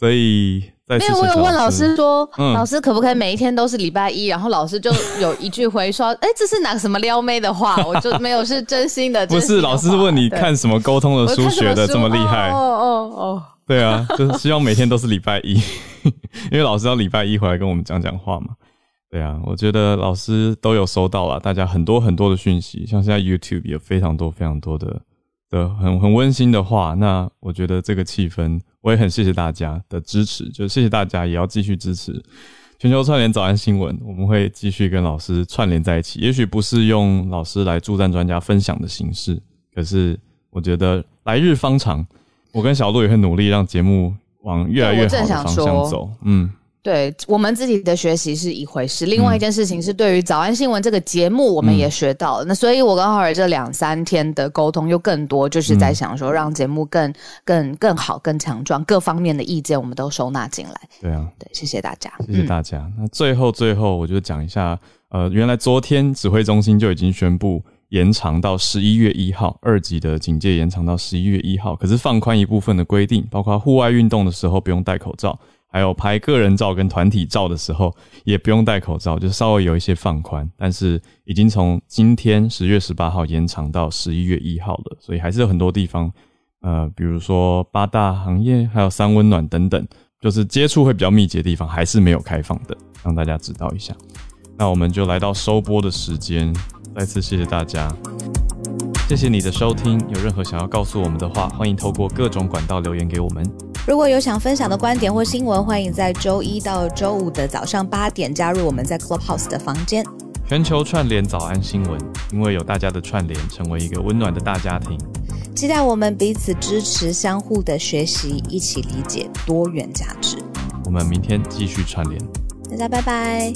所以再次谢谢老师。没有，我有问老师说、嗯、老师可不可以每一天都是礼拜一，然后老师就有一句回说诶、欸、这是哪什么撩妹的话，我就没有，是真心 的, 真心的不是老师问你看什么沟通的书学的这么厉害。哦哦哦。对啊，就是希望每天都是礼拜一。因为老师要礼拜一回来跟我们讲讲话嘛。对啊，我觉得老师都有收到啦，大家很多很多的讯息，像现在 YouTube 有非常多非常多的的很很温馨的话，那我觉得这个气氛，我也很谢谢大家的支持，就谢谢大家也要继续支持全球串联早安新闻，我们会继续跟老师串联在一起，也许不是用老师来助战专家分享的形式，可是我觉得来日方长，我跟小鹿也很努力让节目往越来越好的方向走。嗯，对，我们自己的学习是一回事，另外一件事情是对于早安新闻这个节目我们也学到了、嗯、那所以我跟浩尔这两三天的沟通又更多，就是在想说让节目更更更好更强壮，各方面的意见我们都收纳进来。对啊，对，谢谢大家，谢谢大家、嗯、那最后最后我就讲一下呃，原来昨天指挥中心就已经宣布延长到十一月一号，二级的警戒延长到十一月一号，可是放宽一部分的规定，包括户外运动的时候不用戴口罩，还有拍个人照跟团体照的时候也不用戴口罩，就稍微有一些放宽，但是已经从今天十月十八号延长到十一月一号了，所以还是有很多地方呃，比如说八大行业还有三温暖等等，就是接触会比较密集的地方还是没有开放的，让大家知道一下。那我们就来到收播的时间，再次谢谢大家，谢谢你的收听，有任何想要告诉我们的话，欢迎透过各种管道留言给我们，如果有想分享的观点或新闻，欢迎在周一到周五的早上八点加入我们在 Clubhouse 的房间。全球串联早安新闻，因为有大家的串联，成为一个温暖的大家庭。期待我们彼此支持，相互的学习，一起理解多元价值。我们明天继续串联，大家拜拜。